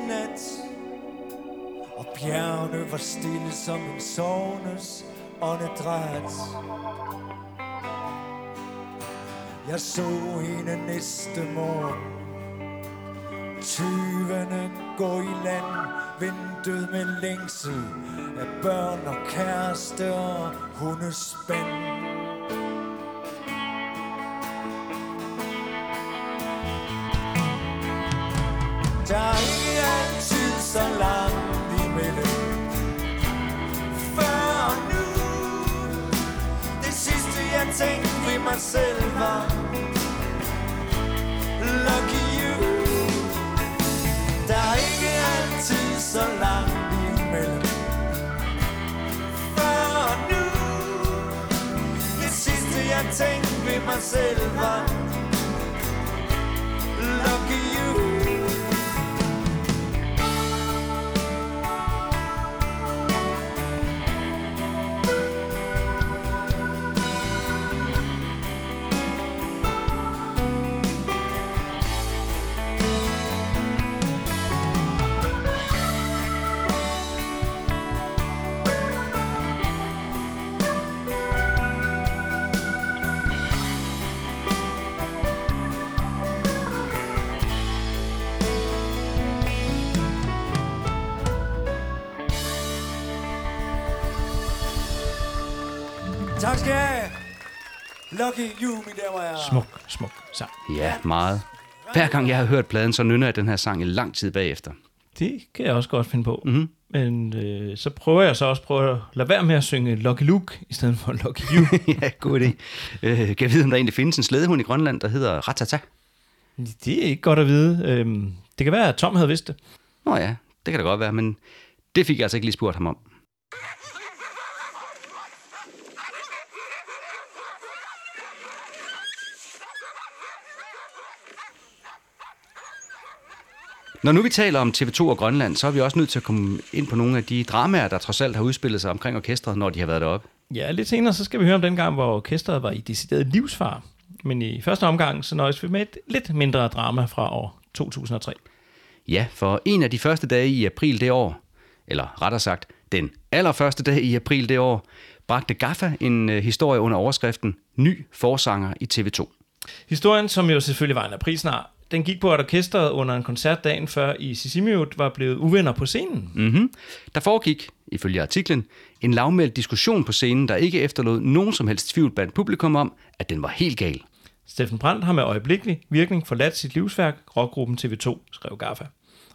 Nat, og bjergene var stille som en sovnes åndedræt. Jeg så hende næste morgen, tyvene gå i land, ventet med længsel af børn og kæreste og hundespand. Der er ikke altid så langt imellem før og nu. Det sidste jeg tænkte ved mig selv var Lucky You. Der er ikke altid så langt imellem før og nu. Det sidste jeg tænkte ved mig selv var Lucky You. Tak skal jeg. Lucky You, mine damer og herrer. Smuk sang. Ja, meget. Hver gang jeg har hørt pladen, så nynner jeg den her sang i lang tid bagefter. Det kan jeg også godt finde på. Mm-hmm. Men så prøver jeg at lade være med at synge Lucky Luke i stedet for Lucky You. Ja, god idé. Kan jeg vide, om der egentlig findes en slædehund i Grønland, der hedder Ratata? Det er ikke godt at vide. Det kan være, at Tom havde vidst det. Nå ja, det kan da godt være, men det fik jeg altså ikke lige spurgt ham om. Når nu vi taler om TV2 og Grønland, så er vi også nødt til at komme ind på nogle af de dramaer, der trods alt har udspillet sig omkring orkestret, når de har været deroppe. Ja, lidt senere så skal vi høre om den gang, hvor orkestret var i decideret livsfare. Men i første omgang så nøjes vi med et lidt mindre drama fra år 2003. Ja, for en af de første dage i april det år, eller rettere sagt, den allerførste dag i april det år, bragte Gaffa en historie under overskriften Ny forsanger i TV2. Historien, som jo selvfølgelig var en aprilsnar, den gik på, at orkestret under en koncert dagen før i Sisimiut var blevet uvenner på scenen. Mm-hmm. Der foregik, ifølge artiklen, en lavmælt diskussion på scenen, der ikke efterlod nogen som helst tvivl blandt publikum om, at den var helt gal. Steffen Brandt har med øjeblikkelig virkning forladt sit livsværk, rockgruppen TV2, skrev Gaffa.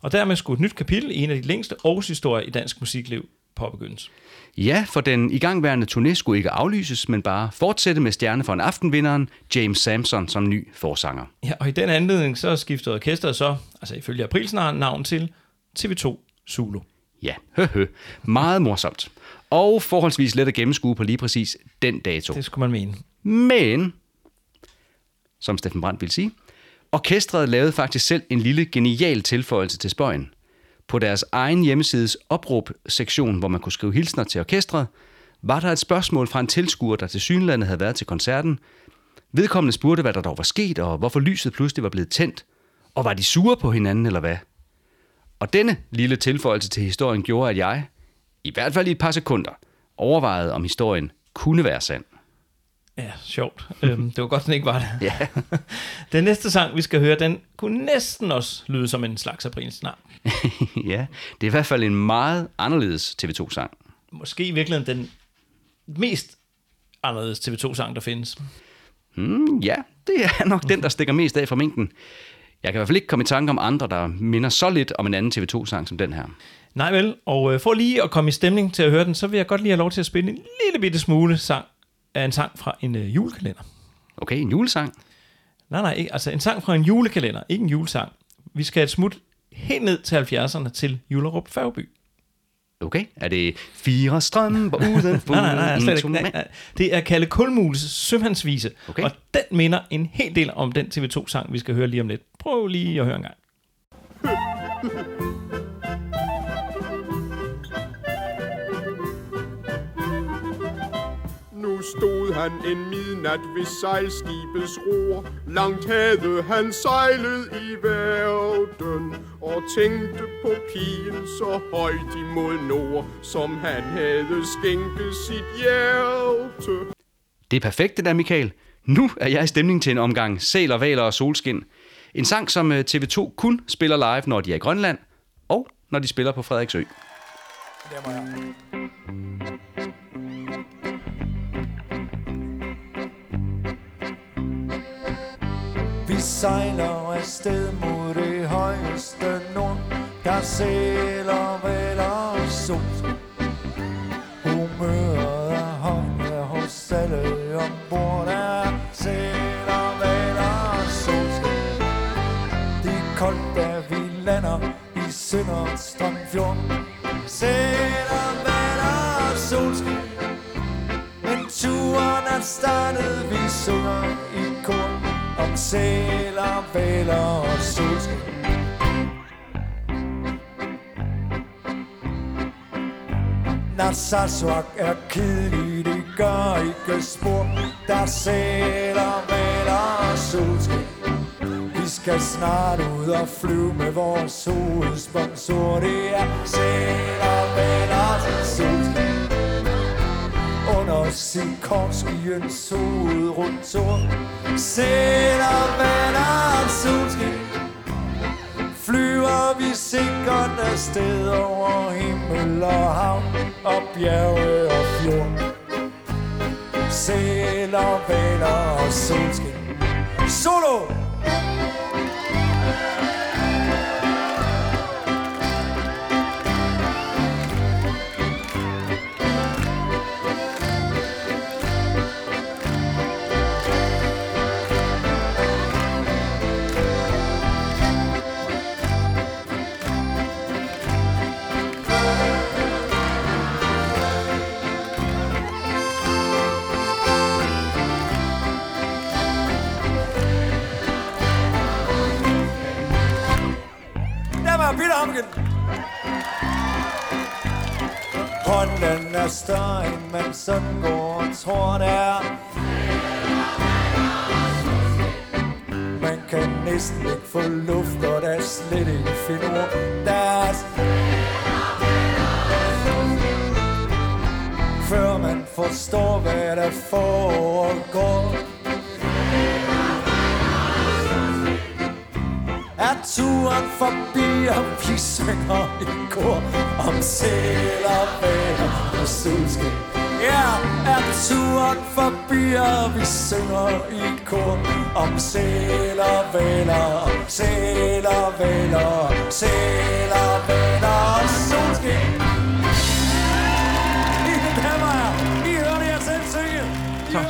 Og dermed skulle et nyt kapitel i en af de længste årshistorier i dansk musikliv påbegyndes. Ja, for den igangværende turné skulle ikke aflyses, men bare fortsætte med stjerne for en aftenvinderen, James Samson, som ny forsanger. Ja, og i den anledning så skiftede orkestret så, altså ifølge aprilsnaren, navn til TV2 Zulu. Ja, meget morsomt. Og forholdsvis let at gennemskue på lige præcis den dato. Det skulle man mene. Men, som Steffen Brandt ville sige, orkestret lavede faktisk selv en lille genial tilføjelse til spøjen. På deres egen hjemmesides opråb-sektion, hvor man kunne skrive hilsner til orkestret, var der et spørgsmål fra en tilskuer, der til synlandet havde været til koncerten. Vedkommende spurgte, hvad der dog var sket, og hvorfor lyset pludselig var blevet tændt. Og var de sure på hinanden, eller hvad? Og denne lille tilføjelse til historien gjorde, at jeg, i hvert fald i et par sekunder, overvejede, om historien kunne være sand. Ja, sjovt. Det var godt, den ikke var det. Ja. Den næste sang, vi skal høre, den kunne næsten også lyde som en slags aprilsnar. Ja, det er i hvert fald en meget anderledes TV2-sang. Måske i virkeligheden den mest anderledes TV2-sang, der findes. Ja, det er nok den, der stikker mest af fra mængden. Jeg kan i hvert fald ikke komme i tanke om andre, der minder så lidt om en anden TV2-sang som den her. Nej vel, og for lige at komme i stemning til at høre den, så vil jeg godt lige have lov til at spille en lille bitte smule sang. Er en sang fra en julekalender. Okay, en julesang? Nej, ikke, altså en sang fra en julekalender, ikke en julesang. Vi skal et smut helt ned til 70'erne til Jullerup Færgeby. Okay, er det fire strømper uden for nej, det er Kalle Kulmules Sømandsvise, okay. Og den minder en hel del om den TV2-sang, vi skal høre lige om lidt. Prøv lige at høre en gang. Stod han en midnat ved sejlskibets ror. Langt havde han sejlet i verden og tænkte på pigen så højt imod nord, som han havde skænket sit hjerte. Det er perfekt, det der, Mikael. Nu er jeg i stemning til en omgang Sæler, Hvaler og Solskin. En sang, som TV2 kun spiller live, når de er i Grønland, og når de spiller på Frederiksø. Der var jeg. Vi sejler afsted mod det højeste nord. Der sæler, hvaler og solskin. Humøret er højt hos alle ombord. Der sæler, hvaler og solskin. Det er koldt, da vi lander i Sønderstrøm Fjord. Sæler, hvaler og solskin. Men turen er startet, vi synger i kor. Om sæler, hvaler og solskin. Narsarsuaq er kedelig, det gør ikke spor. Der sæler, hvaler og solskin. Vi skal snart ud og flyve med vores hovedsponsor. Det er sæler, hvaler og solskin. Under Sikorskiens sod rundt tur. Sæler, hvaler og solskin. Flyver vi sikkert afsted over himmel og havn og bjerge og fjord. Sæler, hvaler og solskin. Solo! op igen. Hånden er større, end man sådan går og tror, det er. Man kan næsten ikke få luft, og der er slet ikke finde ord. Der er før man forstår, hvad der foregår. Er turen forbi, og vi synger i kor om sæler, hvaler og solskin. Ja, er turen forbi, og vi synger i kor om sæler, hvaler, sæler, hvaler, sæler, hvaler og solskin.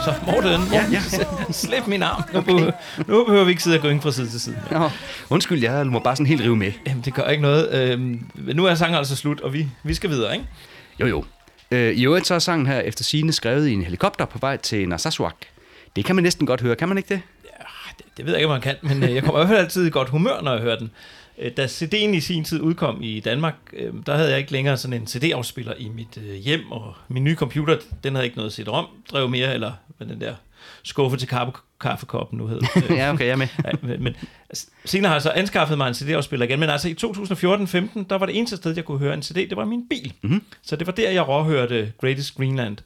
Så Morten, ja. Slip min arm. Nu behøver vi ikke sidde og gå ind fra side til side. Ja. Undskyld, jeg må bare sådan helt rive med. Jamen, det gør ikke noget. Nu er sangen altså slut, og vi skal videre, ikke? Jo. I øvrigt så er sangen her efter sigende skrevet i en helikopter på vej til Narsarsuaq. Det kan man næsten godt høre, kan man ikke det? Ja, det ved jeg ikke, om man kan, men jeg kommer i hvert fald altid i godt humør, når jeg hører den. Da CD'en i sin tid udkom i Danmark, der havde jeg ikke længere sådan en CD-afspiller i mit hjem, og min nye computer, den havde ikke noget CD-ROM-drev mere, eller med den der skuffe til kaffekoppen nu hed. Ja, okay, jeg er med. Ja, men senere har jeg så anskaffet mig en CD-afspiller igen, men altså i 2014-15, der var det eneste sted, jeg kunne høre en CD, det var min bil. Mm-hmm. Så det var der, jeg råhørte Greatest Greenland.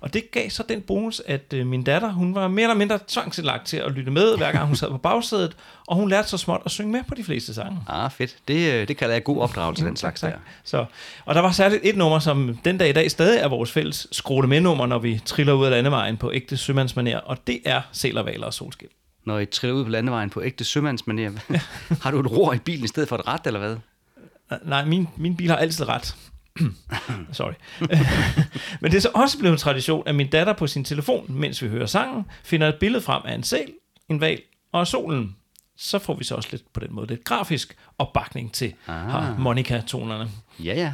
Og det gav så den bonus, at min datter, hun var mere eller mindre tvangsindlagt til at lytte med, hver gang hun sad på bagsædet, og hun lærte så småt at synge med på de fleste sange. Ah, fedt. Det kalder jeg god opdragelse, den slags der. Så, og der var særligt et nummer, som den dag i dag stadig er vores fælles skråle med nummer, når vi triller ud af landevejen på ægte sømandsmanér, og det er Sæler, hvaler og solskin. Når I triller ud på landevejen på ægte sømandsmanér, har du et ror i bilen i stedet for et rat, eller hvad? Nej, min bil har altid ret. Sorry. Men det er så også blevet en tradition, at min datter på sin telefon, mens vi hører sangen, finder et billede frem af en sæl, en hval og solen. Så får vi så også lidt på den måde lidt grafisk opbakning til harmonika-tonerne. Ja.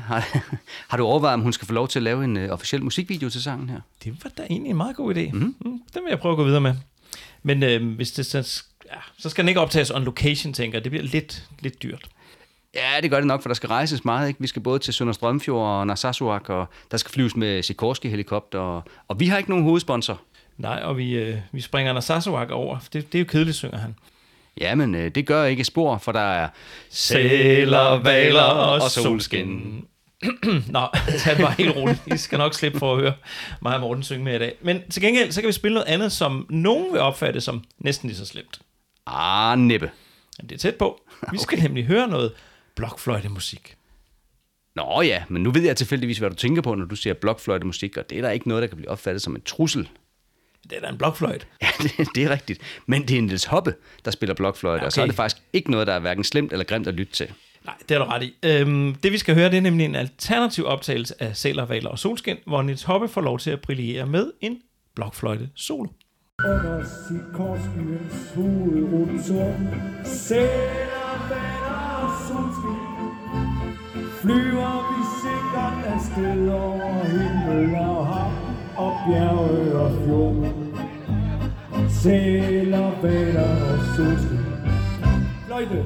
Har du overvejet, om hun skal få lov til at lave en officiel musikvideo til sangen her? Det var da egentlig en meget god idé. Mm-hmm. Den vil jeg prøve at gå videre med. Men hvis det så skal den ikke optages on location, tænker jeg. Det bliver lidt dyrt. Ja, det gør det nok, for der skal rejses meget, ikke? Vi skal både til Sønder Strømfjord og Narsarsuaq, og der skal flyves med Sikorsky-helikopter, og vi har ikke nogen hovedsponsor. Nej, og vi springer Narsarsuaq over. Det er jo kedeligt, synger han. Jamen, det gør ikke spor, for der er sæler, hvaler og solskin. Nå, tag det bare helt roligt. I skal nok slippe for at høre mig og Morten synge med i dag. Men til gengæld, så kan vi spille noget andet, som nogen vil opfatte som næsten lige så slemt. Næppe. Jamen, det er tæt på. Vi skal nemlig høre noget blokfløjtemusik. Nå ja, men nu ved jeg tilfældigvis, hvad du tænker på, når du siger blokfløjtemusik, og det er der ikke noget, der kan blive opfattet som en trussel. Det er da en blokfløjte. Ja, det er rigtigt. Men det er en Niels Hoppe, der spiller blokfløjte, okay. Og så er det faktisk ikke noget, der er hverken slemt eller grimt at lytte til. Nej, det er du ret i. Det vi skal høre, det er nemlig en alternativ optagelse af Sæler, hvaler og solskin, hvor Niels Hoppe får lov til at brillere med en blokfløjte solo. Under Sikorskyens hovedruten flyver vi sikkert afsted over himmel og hav og bjerge og fjord. Sæler, hvaler og solskin. Fløjte!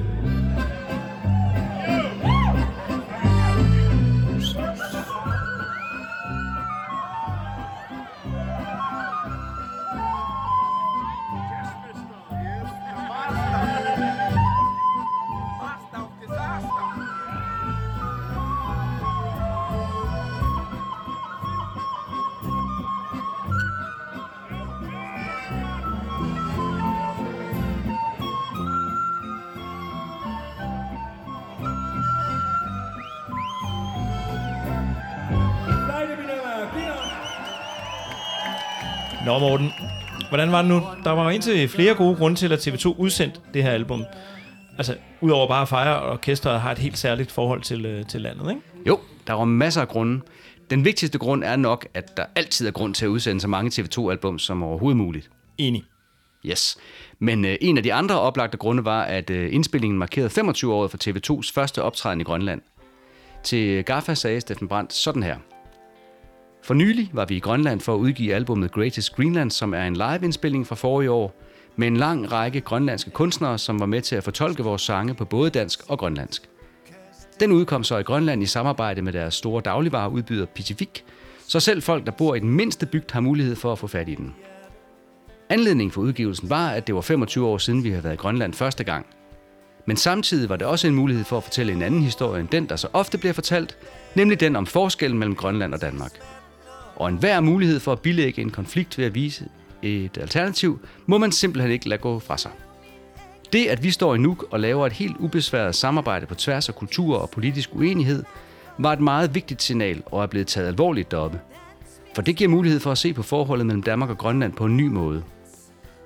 Nå Morten, hvordan var det nu? Der var indtil flere gode grunde til, at TV2 udsendte det her album. Altså, udover bare at fejre, og orkestret har et helt særligt forhold til landet, ikke? Jo, der var masser af grunde. Den vigtigste grund er nok, at der altid er grund til at udsende så mange TV2-album som overhovedet muligt. Enig. Yes. Men en af de andre oplagte grunde var, at indspillingen markerede 25-året for TV2's første optræden i Grønland. Til Gaffa sagde Steffen Brandt sådan her. For nylig var vi i Grønland for at udgive albumet Greatest Greenland, som er en liveindspilning fra forrige år, med en lang række grønlandske kunstnere, som var med til at fortolke vores sange på både dansk og grønlandsk. Den udkom så i Grønland i samarbejde med deres store dagligvareudbyder Pitivik, så selv folk, der bor i den mindste bygd, har mulighed for at få fat i den. Anledningen for udgivelsen var, at det var 25 år siden, vi havde været i Grønland første gang. Men samtidig var det også en mulighed for at fortælle en anden historie end den, der så ofte bliver fortalt, nemlig den om forskellen mellem Grønland og Danmark. Og enhver mulighed for at bilægge en konflikt ved at vise et alternativ, må man simpelthen ikke lade gå fra sig. Det, at vi står i Nuuk og laver et helt ubesværet samarbejde på tværs af kultur og politisk uenighed, var et meget vigtigt signal og er blevet taget alvorligt deroppe. For det giver mulighed for at se på forholdet mellem Danmark og Grønland på en ny måde.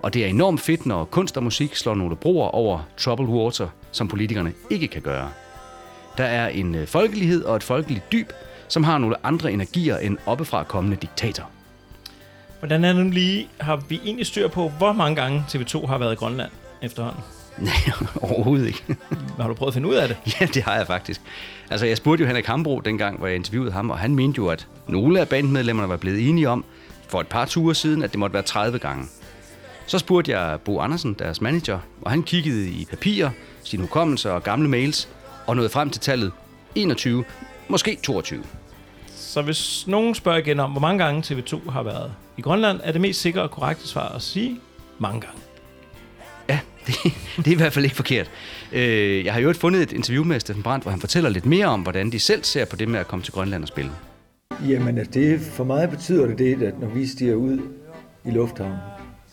Og det er enormt fedt, når kunst og musik slår nogle broer over troubled water, som politikerne ikke kan gøre. Der er en folkelighed og et folkeligt dyb, som har nogle andre energier end oppefra kommende diktater. Hvordan er det nu lige? Har vi egentlig styr på, hvor mange gange TV2 har været i Grønland efterhånden? Nej, overhovedet ikke. Har du prøvet at finde ud af det? Ja, det har jeg faktisk. Altså, jeg spurgte jo Henrik Hambro dengang, hvor jeg interviewede ham, og han mente jo, at nogle af bandmedlemmerne var blevet enige om, for et par ture siden, at det måtte være 30 gange. Så spurgte jeg Bo Andersen, deres manager, og han kiggede i papirer, sine hukommelser og gamle mails, og nåede frem til tallet 21, måske 22. Så hvis nogen spørger igen om, hvor mange gange TV2 har været i Grønland, er det mest sikre og korrekte svar at sige mange gange. Ja, det er i hvert fald ikke forkert. Jeg har jo fundet et interview med Steffen Brandt, hvor han fortæller lidt mere om, hvordan de selv ser på det med at komme til Grønland og spille. Jamen, det for mig betyder det, at når vi stiger ud i lufthavnen,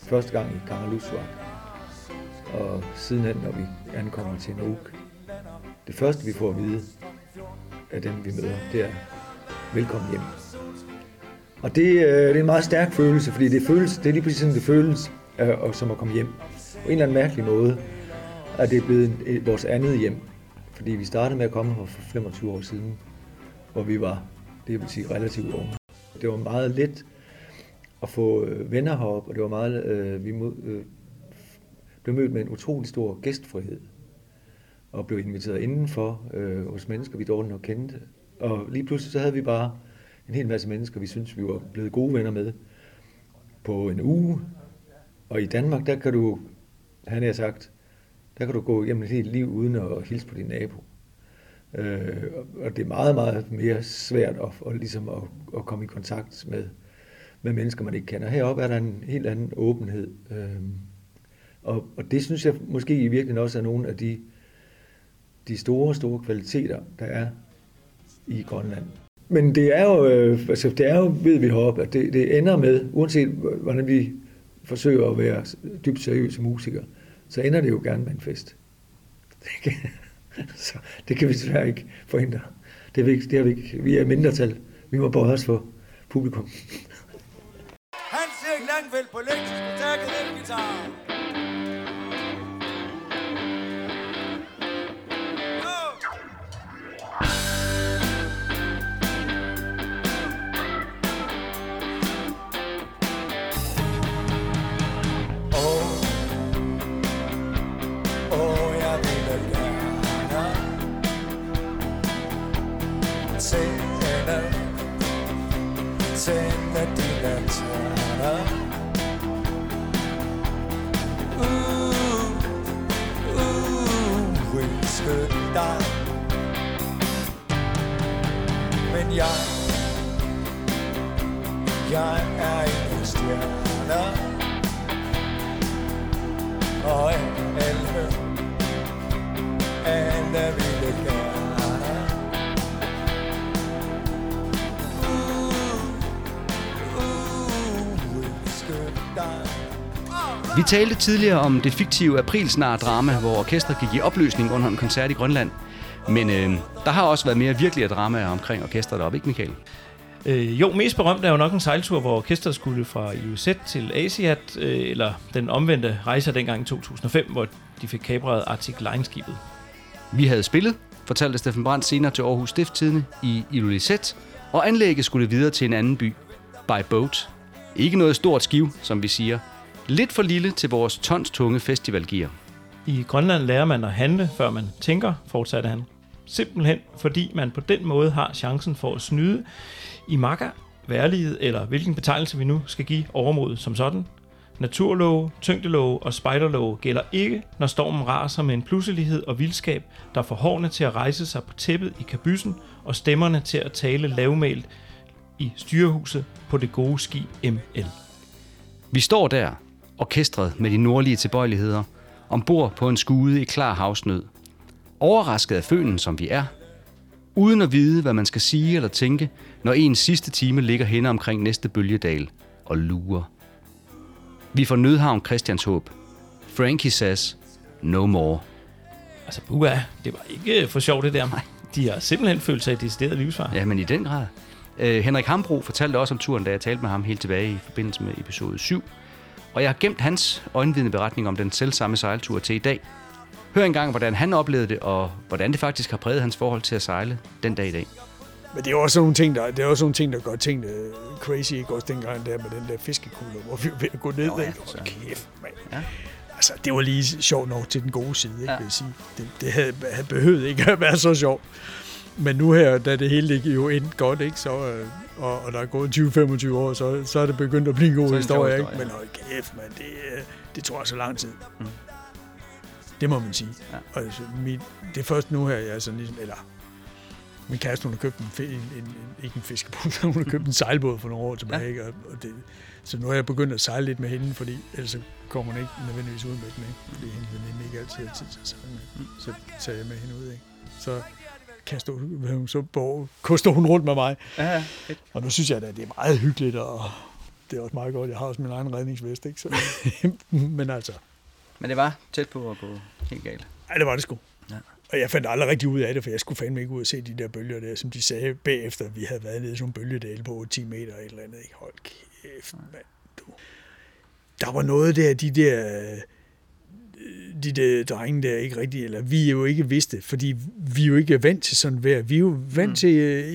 første gang i Kangerlussuaq, og sidenhen, når vi ankommer til Nuuk, det første, vi får at vide af dem, vi møder, det er, velkommen hjem. Og det er en meget stærk følelse, fordi det er lige præcis sådan, det føles som at komme hjem. På en eller anden mærkelig måde er det blevet vores andet hjem, fordi vi startede med at komme her for 25 år siden, hvor vi var, det vil sige, relativt unge. Det var meget let at få venner herop, og det var meget, vi blev mødt med en utrolig stor gæstfrihed, og blev inviteret indenfor hos mennesker, vi dårligt nok kendte. Og lige pludselig så havde vi bare en hel masse mennesker, vi syntes, vi var blevet gode venner med på en uge. Og i Danmark, der kan du, han har sagt, der kan du gå igennem et helt liv uden at hilse på din nabo. Og det er meget, meget mere svært at komme i kontakt med mennesker, man ikke kender. Heroppe er der en helt anden åbenhed. Og det synes jeg måske i virkeligheden også er nogle af de store, store kvaliteter, der er i Grønland. Men det er jo, ved vi heroppe, at det ender med, uanset hvordan vi forsøger at være dybt seriøse musikere, så ender det jo gerne med en fest. Så det kan vi desværre ikke forhindre. Vi er mindretal. Vi må bøje os for publikum. Hans-Erik Langfeldt på elektrisk og takket elgitar. Vi talte tidligere om det fiktive aprilsnar-drama, hvor orkestret gik i opløsning under en koncert i Grønland. Men der har også været mere virkelige dramaer omkring orkestret deroppe, ikke Mikael? Jo, mest berømt er jo nok en sejltur, hvor orkestret skulle fra Ilulissat til Aasiaat, eller den omvendte rejse dengang i 2005, hvor de fik kapret Arctic Line-skibet. Vi havde spillet, fortalte Steffen Brandt senere til Aarhus Stiftstidende i Ilulissat, og anlægget skulle videre til en anden by, by boat. Ikke noget stort skiv, som vi siger. Lidt for lille til vores tons-tunge festivalgear. I Grønland lærer man at handle, før man tænker, fortsatte han. Simpelthen fordi man på den måde har chancen for at snyde i makker, værlighed eller hvilken betegnelse vi nu skal give overmodet som sådan. Naturlove, tyngdelove og spejderlove gælder ikke, når stormen raser med en pludselighed og vildskab, der får hårene til at rejse sig på tæppet i kabyssen og stemmerne til at tale lavmælt i styrehuset på det gode skib ML. Vi står der, orkestret med de nordlige tilbøjeligheder, ombord på en skude i klar havsnød. Overrasket af fønen, som vi er, uden at vide, hvad man skal sige eller tænke, når en sidste time ligger henne omkring næste bølgedal og lurer. Vi får Nødhavn Christianshåb. Frankie says, no more. Altså, buha, det var ikke for sjovt det der. Nej. De har simpelthen følt sig i decideret livsfare. Ja, men i den grad. Henrik Hambro fortalte også om turen, da jeg talte med ham helt tilbage i forbindelse med episode 7. Og jeg har gemt hans øjenvidneberetning om den selvsamme sejltur til i dag. Hør engang, hvordan han oplevede det, og hvordan det faktisk har præget hans forhold til at sejle den dag i dag. Men det er også nogle ting, der gør tingene crazy, ikke også dengang der med den der fiskekugle, hvor vi var ved at gå ned. Ja, så. Kæft, mand. Ja. Altså, det var lige sjovt nok til den gode side, ikke, vil jeg sige. Det havde behøvet ikke at være så sjovt. Men nu her, da det hele jo endte godt, ikke, så, og der er gået 20-25 år, så er det begyndt at blive en god historie. Ikke? Men hold kæft, mand, det tror jeg så lang tid. Mm. Det må man sige. Ja. Og altså, det er først nu her, jeg er sådan ligesom, eller min kæreste, hun har købt ikke en fiskebåd, hun har købt en sejlbåd for nogle år tilbage. Ja. Og det, så nu har jeg begyndt at sejle lidt med hende, fordi ellers så kommer hun ikke nødvendigvis ud med den, ikke? Fordi hende ikke altid har tid til at sejle med. Så tager jeg med hende ud, ikke? Så koster hun rundt med mig. Ja, og nu synes jeg da, det er meget hyggeligt, og det er også meget godt. Jeg har også min egen redningsvest, ikke? Så, men altså... Men det var tæt på at gå helt galt. Ja, det var det sgu. Ja. Og jeg fandt aldrig rigtig ud af det, for jeg skulle fandme ikke ud og se de der bølger der, som de sagde bagefter, at vi havde været nede i sådan en bølgedale på 10 meter eller et eller andet. Ikke? Hold kæft, mand. Der var noget der, de der drenge der ikke rigtigt, eller vi jo ikke vidste, fordi vi jo ikke er vant til sådan vejr. Vi er jo vant til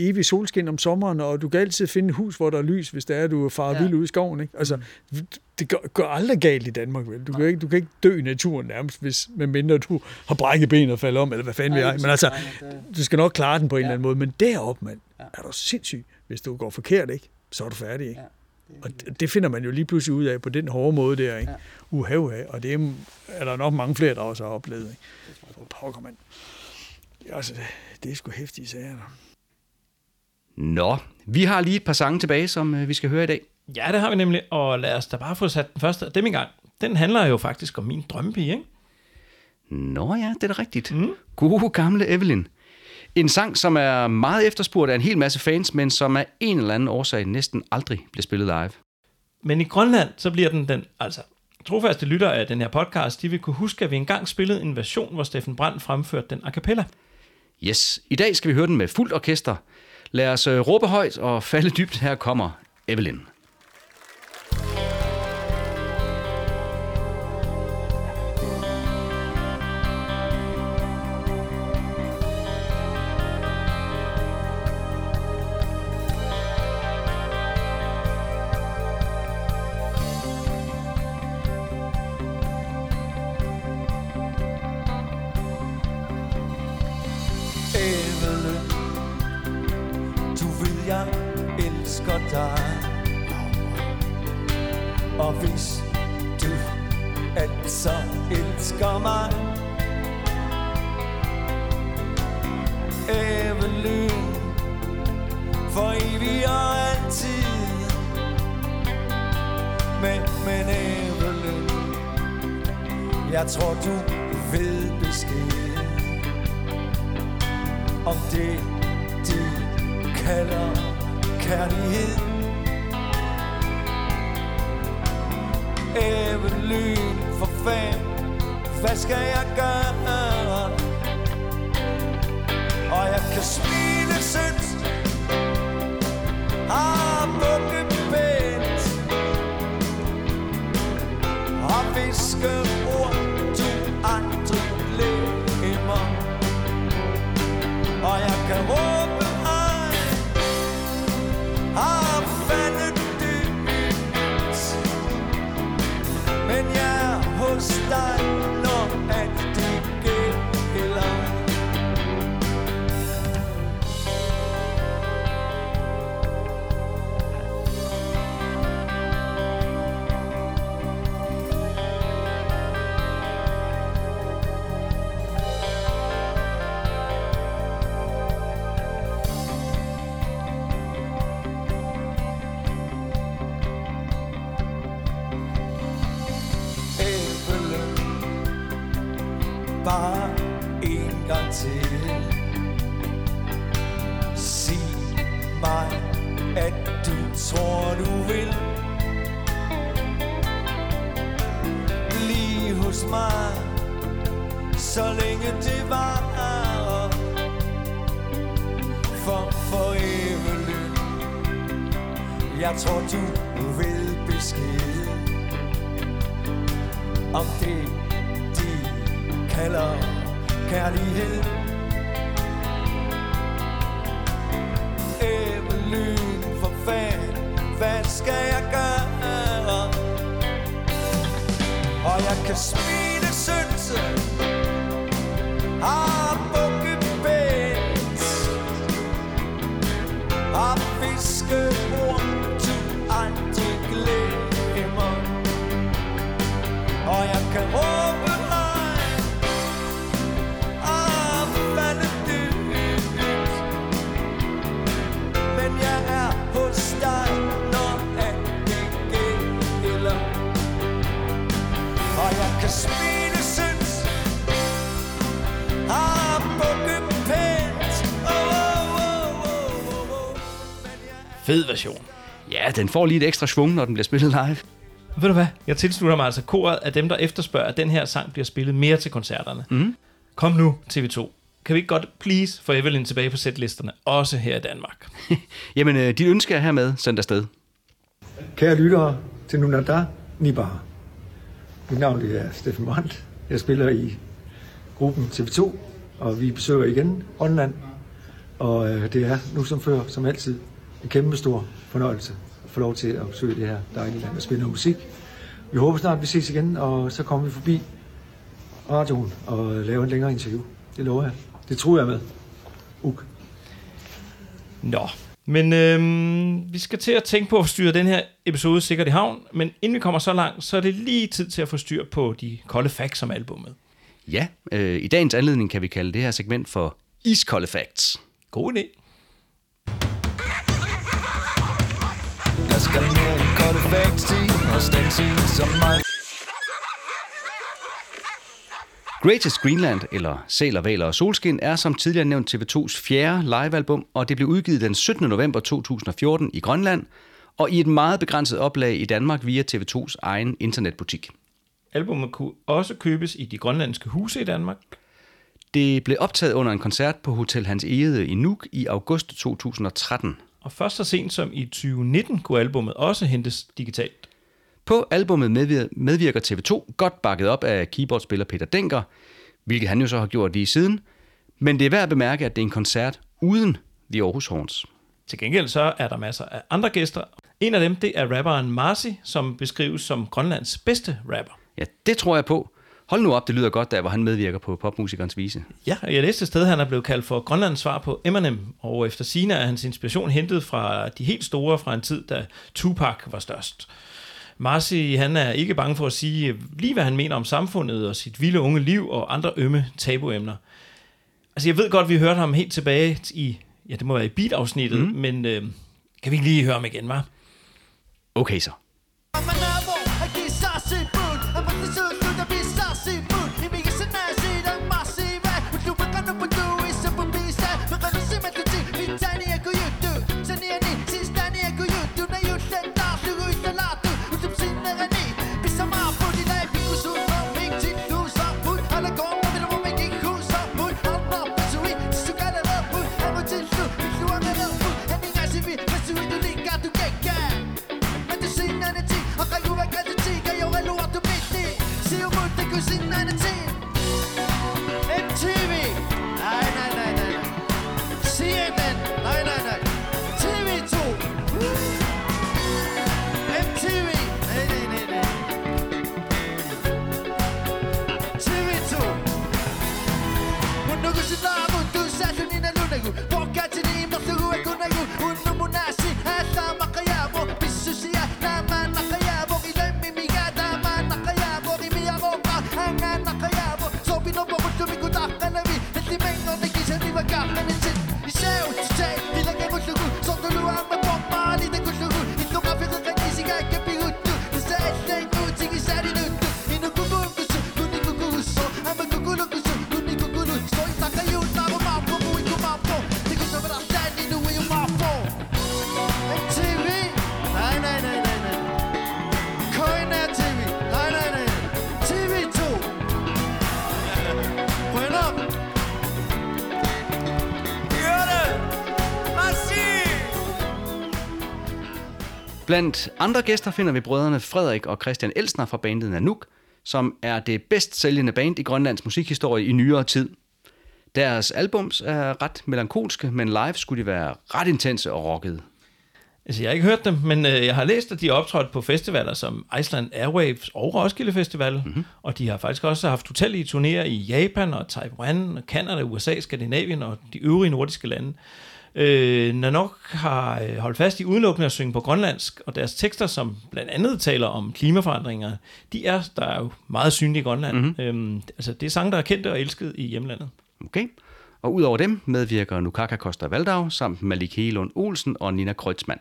evig solskin om sommeren, og du kan altid finde et hus, hvor der er lys, hvis der er, du farer vild ud i skoven. Ikke? Altså, det går aldrig galt i Danmark, vel? Du kan ikke dø i naturen nærmest, hvis, medmindre du har brækket ben og faldet om, eller hvad fanden ved jeg. Men altså, du skal nok klare den på en eller anden måde. Men deroppe, mand, er du sindssyg. Hvis du går forkert, ikke, så er du færdig, ikke? Ja. Og det finder man jo lige pludselig ud af på den hårde måde der, ikke? Ja. Uha. Og det er der nok mange flere, der også har oplevet, ikke? For pokker, mand. Altså, det er sgu hæftige sager. Nå, vi har lige et par sange tilbage, som vi skal høre i dag. Ja, det har vi nemlig, og lad os da bare få sat den første af dem i gang. Den handler jo faktisk om min drømmepige, ikke? Nå ja, det er da rigtigt. Mm. Gode gamle Evelyn. En sang, som er meget efterspurgt af en hel masse fans, men som af en eller anden årsag næsten aldrig bliver spillet live. Men i Grønland, så bliver den altså. Trofaste lytter af den her podcast, de vil kunne huske, at vi engang spillede en version, hvor Steffen Brandt fremførte den a cappella. Yes, i dag skal vi høre den med fuldt orkester. Lad os råbe højt og falde dybt. Her kommer Evelyn. til. Sig mig, at du tror du vil blive hos mig, så længe det varer. For Evelyn, jeg tror du vil beskede om det, de kalder kærlighed. Evelyn, for fanden, hvad skal jeg gøre? Og jeg kan smide sønse, har bukkebæt, har fiskeord, du aldrig glemmer. Og jeg kan råbe dig, og falde dybt, men jeg er hos dig, når alt det gælder. Og jeg kan smile sødt, og bukke pænt. Fed version. Ja, den får lige et ekstra svung, når den bliver spillet live. Ved du hvad? Jeg tilslutter mig altså koret af dem, der efterspørger, at den her sang bliver spillet mere til koncerterne. Mm. Kom nu, TV2. Kan vi ikke godt please få Evelyn tilbage på setlisterne, også her i Danmark? Jamen, de ønsker jeg hermed sendt afsted. Kære lyttere til Nunada Nibar. Mit navn er Steffen Brandt. Jeg spiller i gruppen TV2, og vi besøger igen Grønland. Og det er nu som før, som altid, en kæmpe stor fornøjelse at få lov til at besøge det her dejlige land og spille noget musik. Vi håber snart, vi ses igen, og så kommer vi forbi radioen og laver en længere interview. Det lover jeg. Det tror jeg med. Uk. Nå, men vi skal til at tænke på at styre den her episode sikkert i havn, men inden vi kommer så langt, så er det lige tid til at få styr på de kolde facts om albummet. Ja, i dagens anledning kan vi kalde det her segment for iskolde facts. God idé. Der skal mere end kolde facts til hos den tid som mig. Greatest Greenland, eller Sæler, Hvaler og Solskin, er som tidligere nævnt TV2's fjerde livealbum, og det blev udgivet den 17. november 2014 i Grønland, og i et meget begrænset oplag i Danmark via TV2's egen internetbutik. Albummet kunne også købes i de grønlandske huse i Danmark. Det blev optaget under en koncert på Hotel Hans Egede i Nuuk i august 2013. Og først så sent som i 2019 kunne albummet også hentes digitalt. På albummet medvirker TV2 godt bakket op af keyboardspiller Peter Denker, hvilket han jo så har gjort lige siden. Men det er værd at bemærke, at det er en koncert uden The Aarhus Horns. Til gengæld så er der masser af andre gæster. En af dem, det er rapperen Marcy, som beskrives som Grønlands bedste rapper. Ja, det tror jeg på. Hold nu op, det lyder godt, da hvor han medvirker på Popmusikernes Vise. Ja, og jeg læste et sted, han er blevet kaldt for Grønlands svar på Eminem, og efter sigende er hans inspiration hentet fra de helt store fra en tid, da Tupac var størst. Marcy, han er ikke bange for at sige lige, hvad han mener om samfundet og sit vilde unge liv og andre ømme tabuemner. Altså, jeg ved godt, vi hørte ham helt tilbage i, ja, det må være i beat-afsnittet, men kan vi ikke lige høre ham igen, hva'? Okay, så. Blandt andre gæster finder vi brødrene Frederik og Christian Elsner fra bandet Nanuuk, som er det bedst sælgende band i Grønlands musikhistorie i nyere tid. Deres albums er ret melankolske, men live skulle de være ret intense og rockede. Altså, jeg har ikke hørt dem, men jeg har læst, at de er optrådt på festivaler som Iceland Airwaves og Roskilde Festival, og de har faktisk også haft utallige turnéer i Japan og Taiwan, Canada, USA, Skandinavien og de øvrige nordiske lande. Nanuuk har holdt fast i udelukkende at synge på grønlandsk, og deres tekster, som blandt andet taler om klimaforandringer, der er jo meget synlige i Grønland. Altså, det er sange, der er kendte og elskede i hjemlandet. Okay. Og udover dem medvirker Nukaka Koster Valdau samt Malik Helund Olsen og Nina Kreutzmann.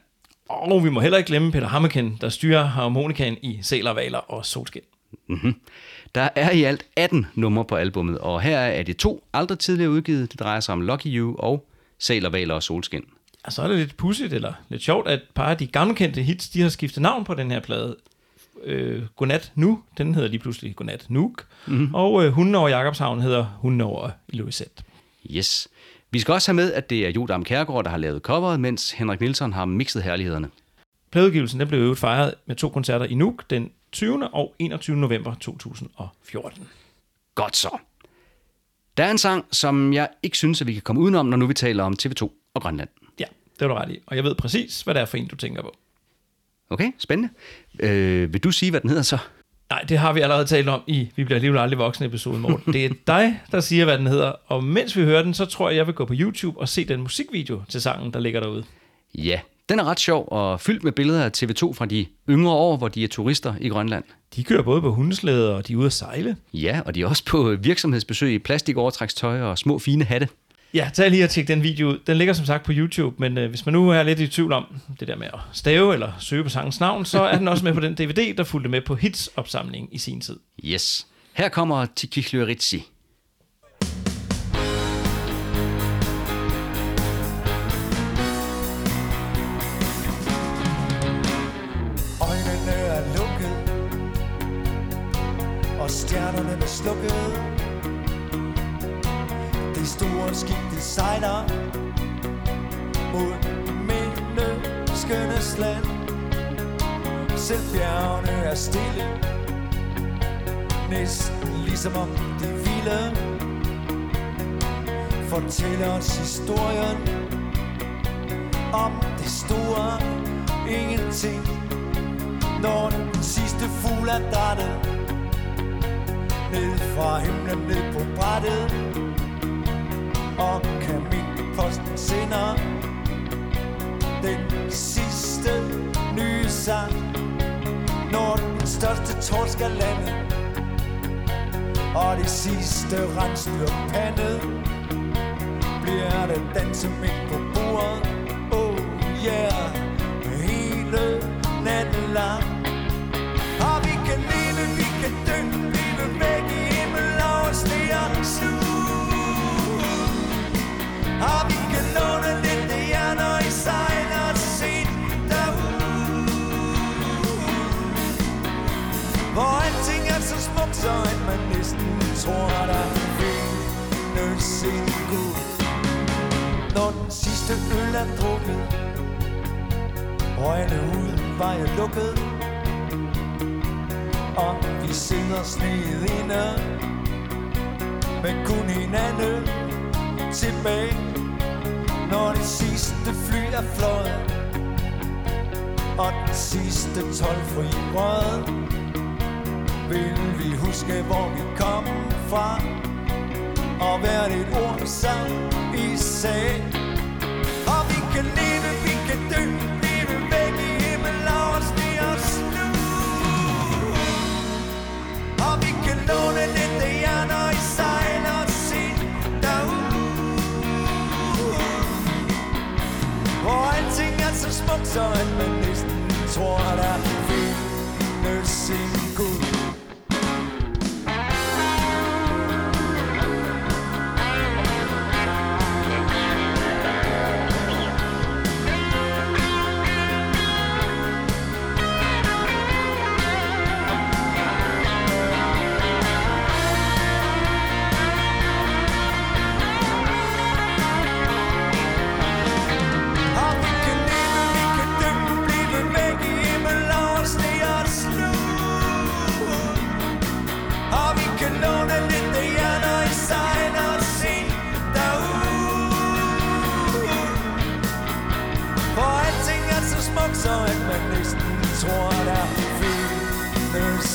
Og vi må heller ikke glemme Peter Hammeken, der styrer harmonikaen i Sæler, Hvaler og Solskin. Der er i alt 18 numre på albummet, og her er de to aldrig tidligere udgivet. Det drejer sig om Lucky You og Sæler, Hvaler og Solskin. Og så er det lidt pudsigt eller lidt sjovt, at et par af de gammelkendte hits, de har skiftet navn på den her plade. Godnat Nuuk, den hedder lige pludselig Godnat Nuuk, og Hunde over Jakobshavn hedder Hunde over Ilulissat. Yes. Vi skal også have med, at det er Jodam Kjærgaard, der har lavet coveret, mens Henrik Nielsen har mixet herlighederne. Pladeudgivelsen blev øvrigt fejret med 2 koncerter i Nuuk den 20. og 21. november 2014. Godt så. Der er en sang, som jeg ikke synes, at vi kan komme udenom, når nu vi taler om TV2 og Grønland. Ja, det er du ret i, og jeg ved præcis, hvad det er for en, du tænker på. Okay, spændende. Vil du sige, hvad den hedder så? Nej, det har vi allerede talt om i Vi bliver alligevel aldrig voksne episode, Morten. Det er dig, der siger, hvad den hedder. Og mens vi hører den, så tror jeg, jeg vil gå på YouTube og se den musikvideo til sangen, der ligger derude. Ja, den er ret sjov og fyldt med billeder af TV2 fra de yngre år, hvor de er turister i Grønland. De kører både på hundeslæder, og de er ude at sejle. Ja, og de er også på virksomhedsbesøg i plastikovertrækstøj og små fine hatte. Ja, tag lige og tjek den video ud. Den ligger som sagt på YouTube, men hvis man nu er lidt i tvivl om det der med at stave eller søge på sangens navn, så er den også med på den DVD, der fulgte med på hitsopsamlingen i sin tid. Yes. Her kommer Tichlorizzi. Øjnene er lukket, og stjernerne er slukket. Det store skib, det sejler mod menneskenes land. Selv bjergene er stille, næsten ligesom om de ville. Fortæller os historien om det store ingenting. Når den sidste fugl er drættet ned fra himlen, ned på brættet, og kaminposten sender den sidste nye sang. Når den største torsk er landet, og det sidste rensdyr pandet, bliver det danse midt på bordet. Oh yeah, hele natten lang. Og vi kan leve, vi kan dø, vi vil væk i himmel og os slu. Og vi kan låne lidt det hjerner i sejler og se derude, hvor alting er så smukt, så at man næsten tror, der findes en Gud. Når den sidste øl er drukket, øjne uden vej er lukket, og vi sidder sneet inde med kun hinanden tilbage. Når det sidste fly er fløjet, og den sidste toldfri rød, vil vi huske, hvor vi kom fra, og hvert et ord sang i sag. Og vi kan leve, vi kan dø, leve væk i himmel og os ved os nu. Og vi kan låne lidt af hjerner i sejler og sind derud, hvor alting er så smukt, så at man næsten tror, der findes en Gud.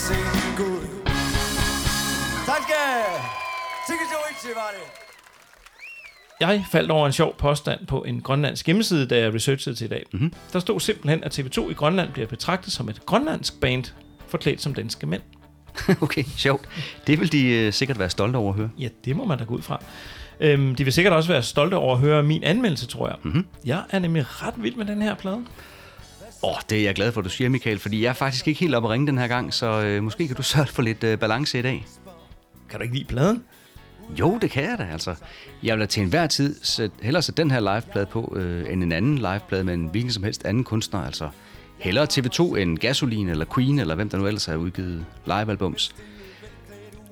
sin Gud. Tak skal var det. Jeg faldt over en sjov påstand på en grønlandsk hjemmeside, da jeg researchede til i dag. Mm-hmm. Der stod simpelthen, at TV2 i Grønland bliver betragtet som et grønlandsk band, forklædt som danske mænd. Okay, sjovt. Det vil de sikkert være stolte over at høre. Ja, det må man da gå ud fra. De vil sikkert også være stolte over at høre min anmeldelse, tror jeg. Mm-hmm. Jeg er nemlig ret vild med den her plade. Det er jeg glad for, at du siger, Mikael, fordi jeg er faktisk ikke helt oppe at ringe den her gang, så måske kan du sørge for lidt balance i dag. Kan du ikke lide pladen? Jo, det kan jeg da, altså. Jeg vil da til enhver tid hellere sætte den her liveplade på, end en anden liveplade med en hvilken som helst anden kunstner, altså. Hellere TV2 end Gasoline eller Queen, eller hvem der nu ellers har udgivet livealbums.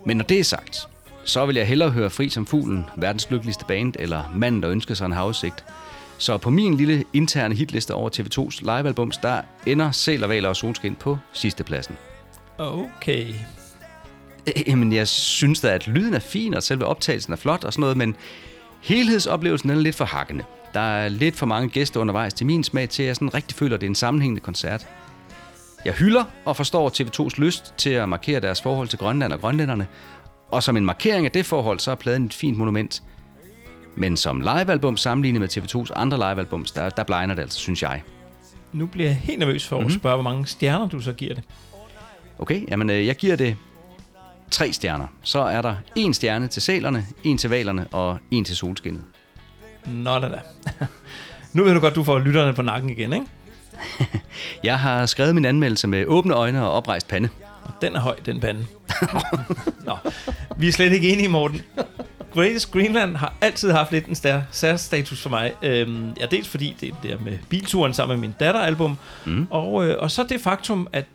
Men når det er sagt, så vil jeg hellere høre Fri som fuglen, verdens lykkeligste band, eller Mand der ønskede sig en havesigt. Så på min lille interne hitliste over TV2's livealbums, der ender Sæler, Hvaler og Solskin på sidste pladsen. Okay. Jamen, jeg synes da, at lyden er fin, og selve optagelsen er flot og sådan noget, men helhedsoplevelsen er lidt for hakkende. Der er lidt for mange gæster undervejs til min smag, til at jeg sådan rigtig føler, at det er en sammenhængende koncert. Jeg hylder og forstår TV2's lyst til at markere deres forhold til Grønland og grønlænderne, og som en markering af det forhold, så er pladen et fint monument. Men som livealbum sammenlignet med TV2's andre livealbums, der blegner det altså, synes jeg. Nu bliver jeg helt nervøs for at spørge, hvor mange stjerner du så giver det. Okay, jamen jeg giver det 3 stjerner. Så er der 1 stjerne til sælerne, 1 til hvalerne og 1 til solskinnet. Nå da. Nu ved du godt, du får lytterne på nakken igen, ikke? Jeg har skrevet min anmeldelse med åbne øjne og oprejst pande. Og den er høj, den pande. Nå, vi er slet ikke enige, Morten. Greatest Greenland har altid haft lidt en særstatus for mig. Dels fordi det der med bilturen sammen med min datteralbum, og så det faktum, at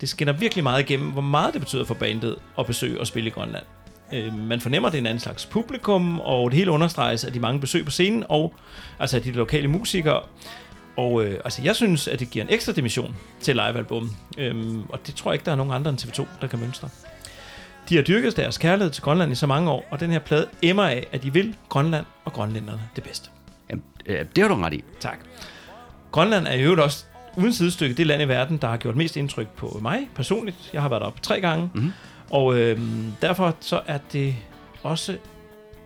det skinner virkelig meget igennem, hvor meget det betyder for bandet at besøge og spille i Grønland. Man fornemmer, det er en anden slags publikum, og det hele understreges af de mange besøg på scenen, og altså af de lokale musikere. Og jeg synes, at det giver en ekstra dimension til livealbummet, og det tror jeg ikke, der er nogen andre end TV2, der kan mønstre. De har dyrket deres kærlighed til Grønland i så mange år, og den her plade emmer af, at de vil Grønland og grønlænderne det bedste. Jamen, det har du ret i. Tak. Grønland er i øvrigt også uden sidestykke det land i verden, der har gjort mest indtryk på mig personligt. Jeg har været deroppe 3 gange, og derfor så er det også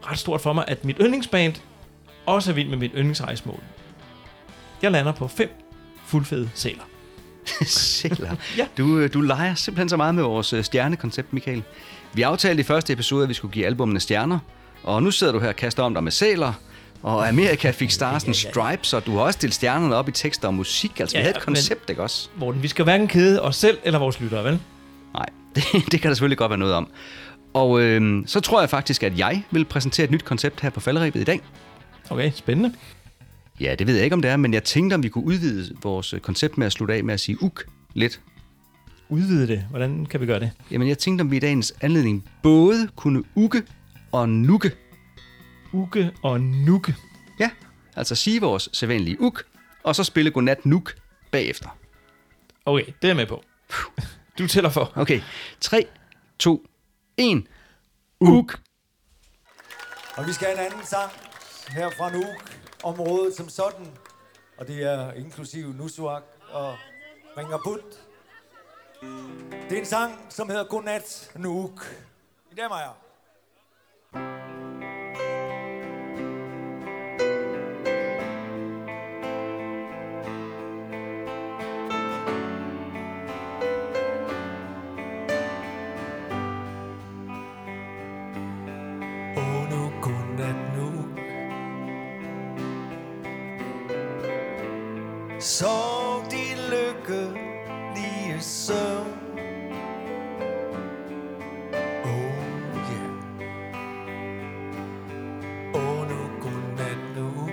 ret stort for mig, at mit yndlingsband også er vild med mit yndlingsrejsmål. Jeg lander på 5 fuldfede sæler. Sæler. Ja. Du leger simpelthen så meget med vores stjernekoncept, Mikael. Vi aftalte i første episode, at vi skulle give albumene stjerner, og nu sidder du her og kaster om dig med sæler, og Amerika fik stars and stripes, og du har også stillet stjernerne op i tekster og musik, altså vi havde et koncept, ikke også? Morten, vi skal hverken kede os selv eller vores lyttere, vel? Nej, det kan der selvfølgelig godt være noget om. Og så tror jeg faktisk, at jeg vil præsentere et nyt koncept her på Falderebet i dag. Okay, spændende. Ja, det ved jeg ikke, om det er, men jeg tænkte, om vi kunne udvide vores koncept med at slutte af med at sige uk lidt. Udvide det? Hvordan kan vi gøre det? Jamen, jeg tænkte, om vi i dagens anledning både kunne ukke og nukke. Ukke og nukke? Ja, altså sige vores sædvanlige uk, og så spille Godnat Nuuk bagefter. Okay, det er jeg med på. Du tæller for. Okay, 3, 2, 1. Uk! Og vi skal en anden sang her fra Nuuk. Området som sådan, og det er inklusive Narsarsuaq og Ringabut. Det er en sang, som hedder Godnat Nuuk. I dag, Maja. Sov de lykkelige søvn. Oh yeah. Oh nu godnat nu.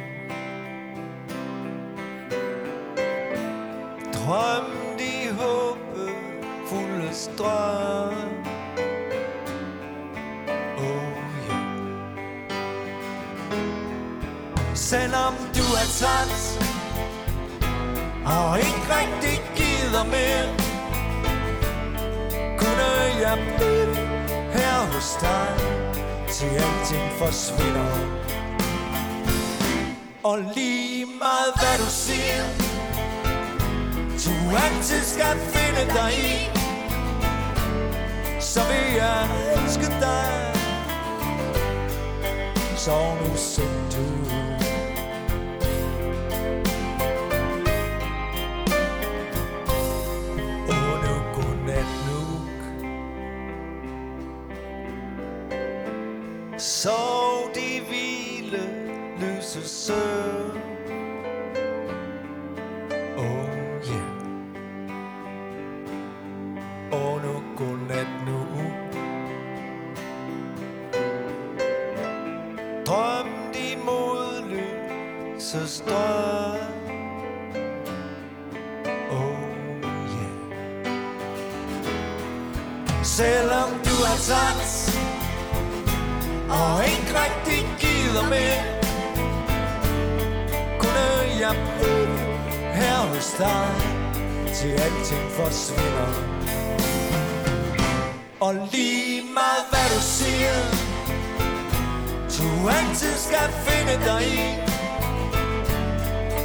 Drøm de håbefulde strøm. Oh yeah. Selvom du er træt og ikke rigtig gider mere, kunne jeg blive her hos dig, til alting forsvinder. Og lige meget hvad du siger, du altid skal finde dig i, så vil jeg elske dig. Så nu send du ud. Og nu godnat Nuuk. Sov de hvile, lyse søvn. Oh yeah. Og nu godnat Nuuk. Drøm de modløse strøm. Oh yeah. Selvom du har tabt og ikke rigtig gider med, kunne jeg blive her hos dig, til alting forsvinder. Og lige meget hvad du siger, du altid skal finde dig i,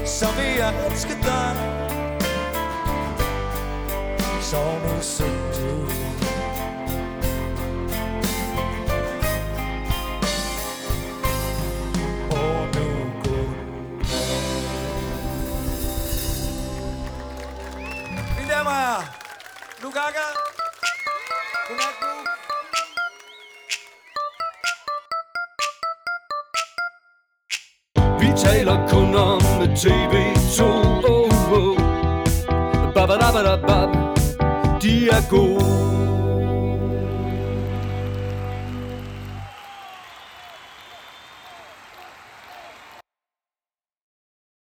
så vil jeg elske dig. Så nu syng du. Og nu godnat. Mine damer og herrer, nu gakker. Godnat nu. Vi taler kun om TV-2, oh, oh. Babadabadabab, de er gode.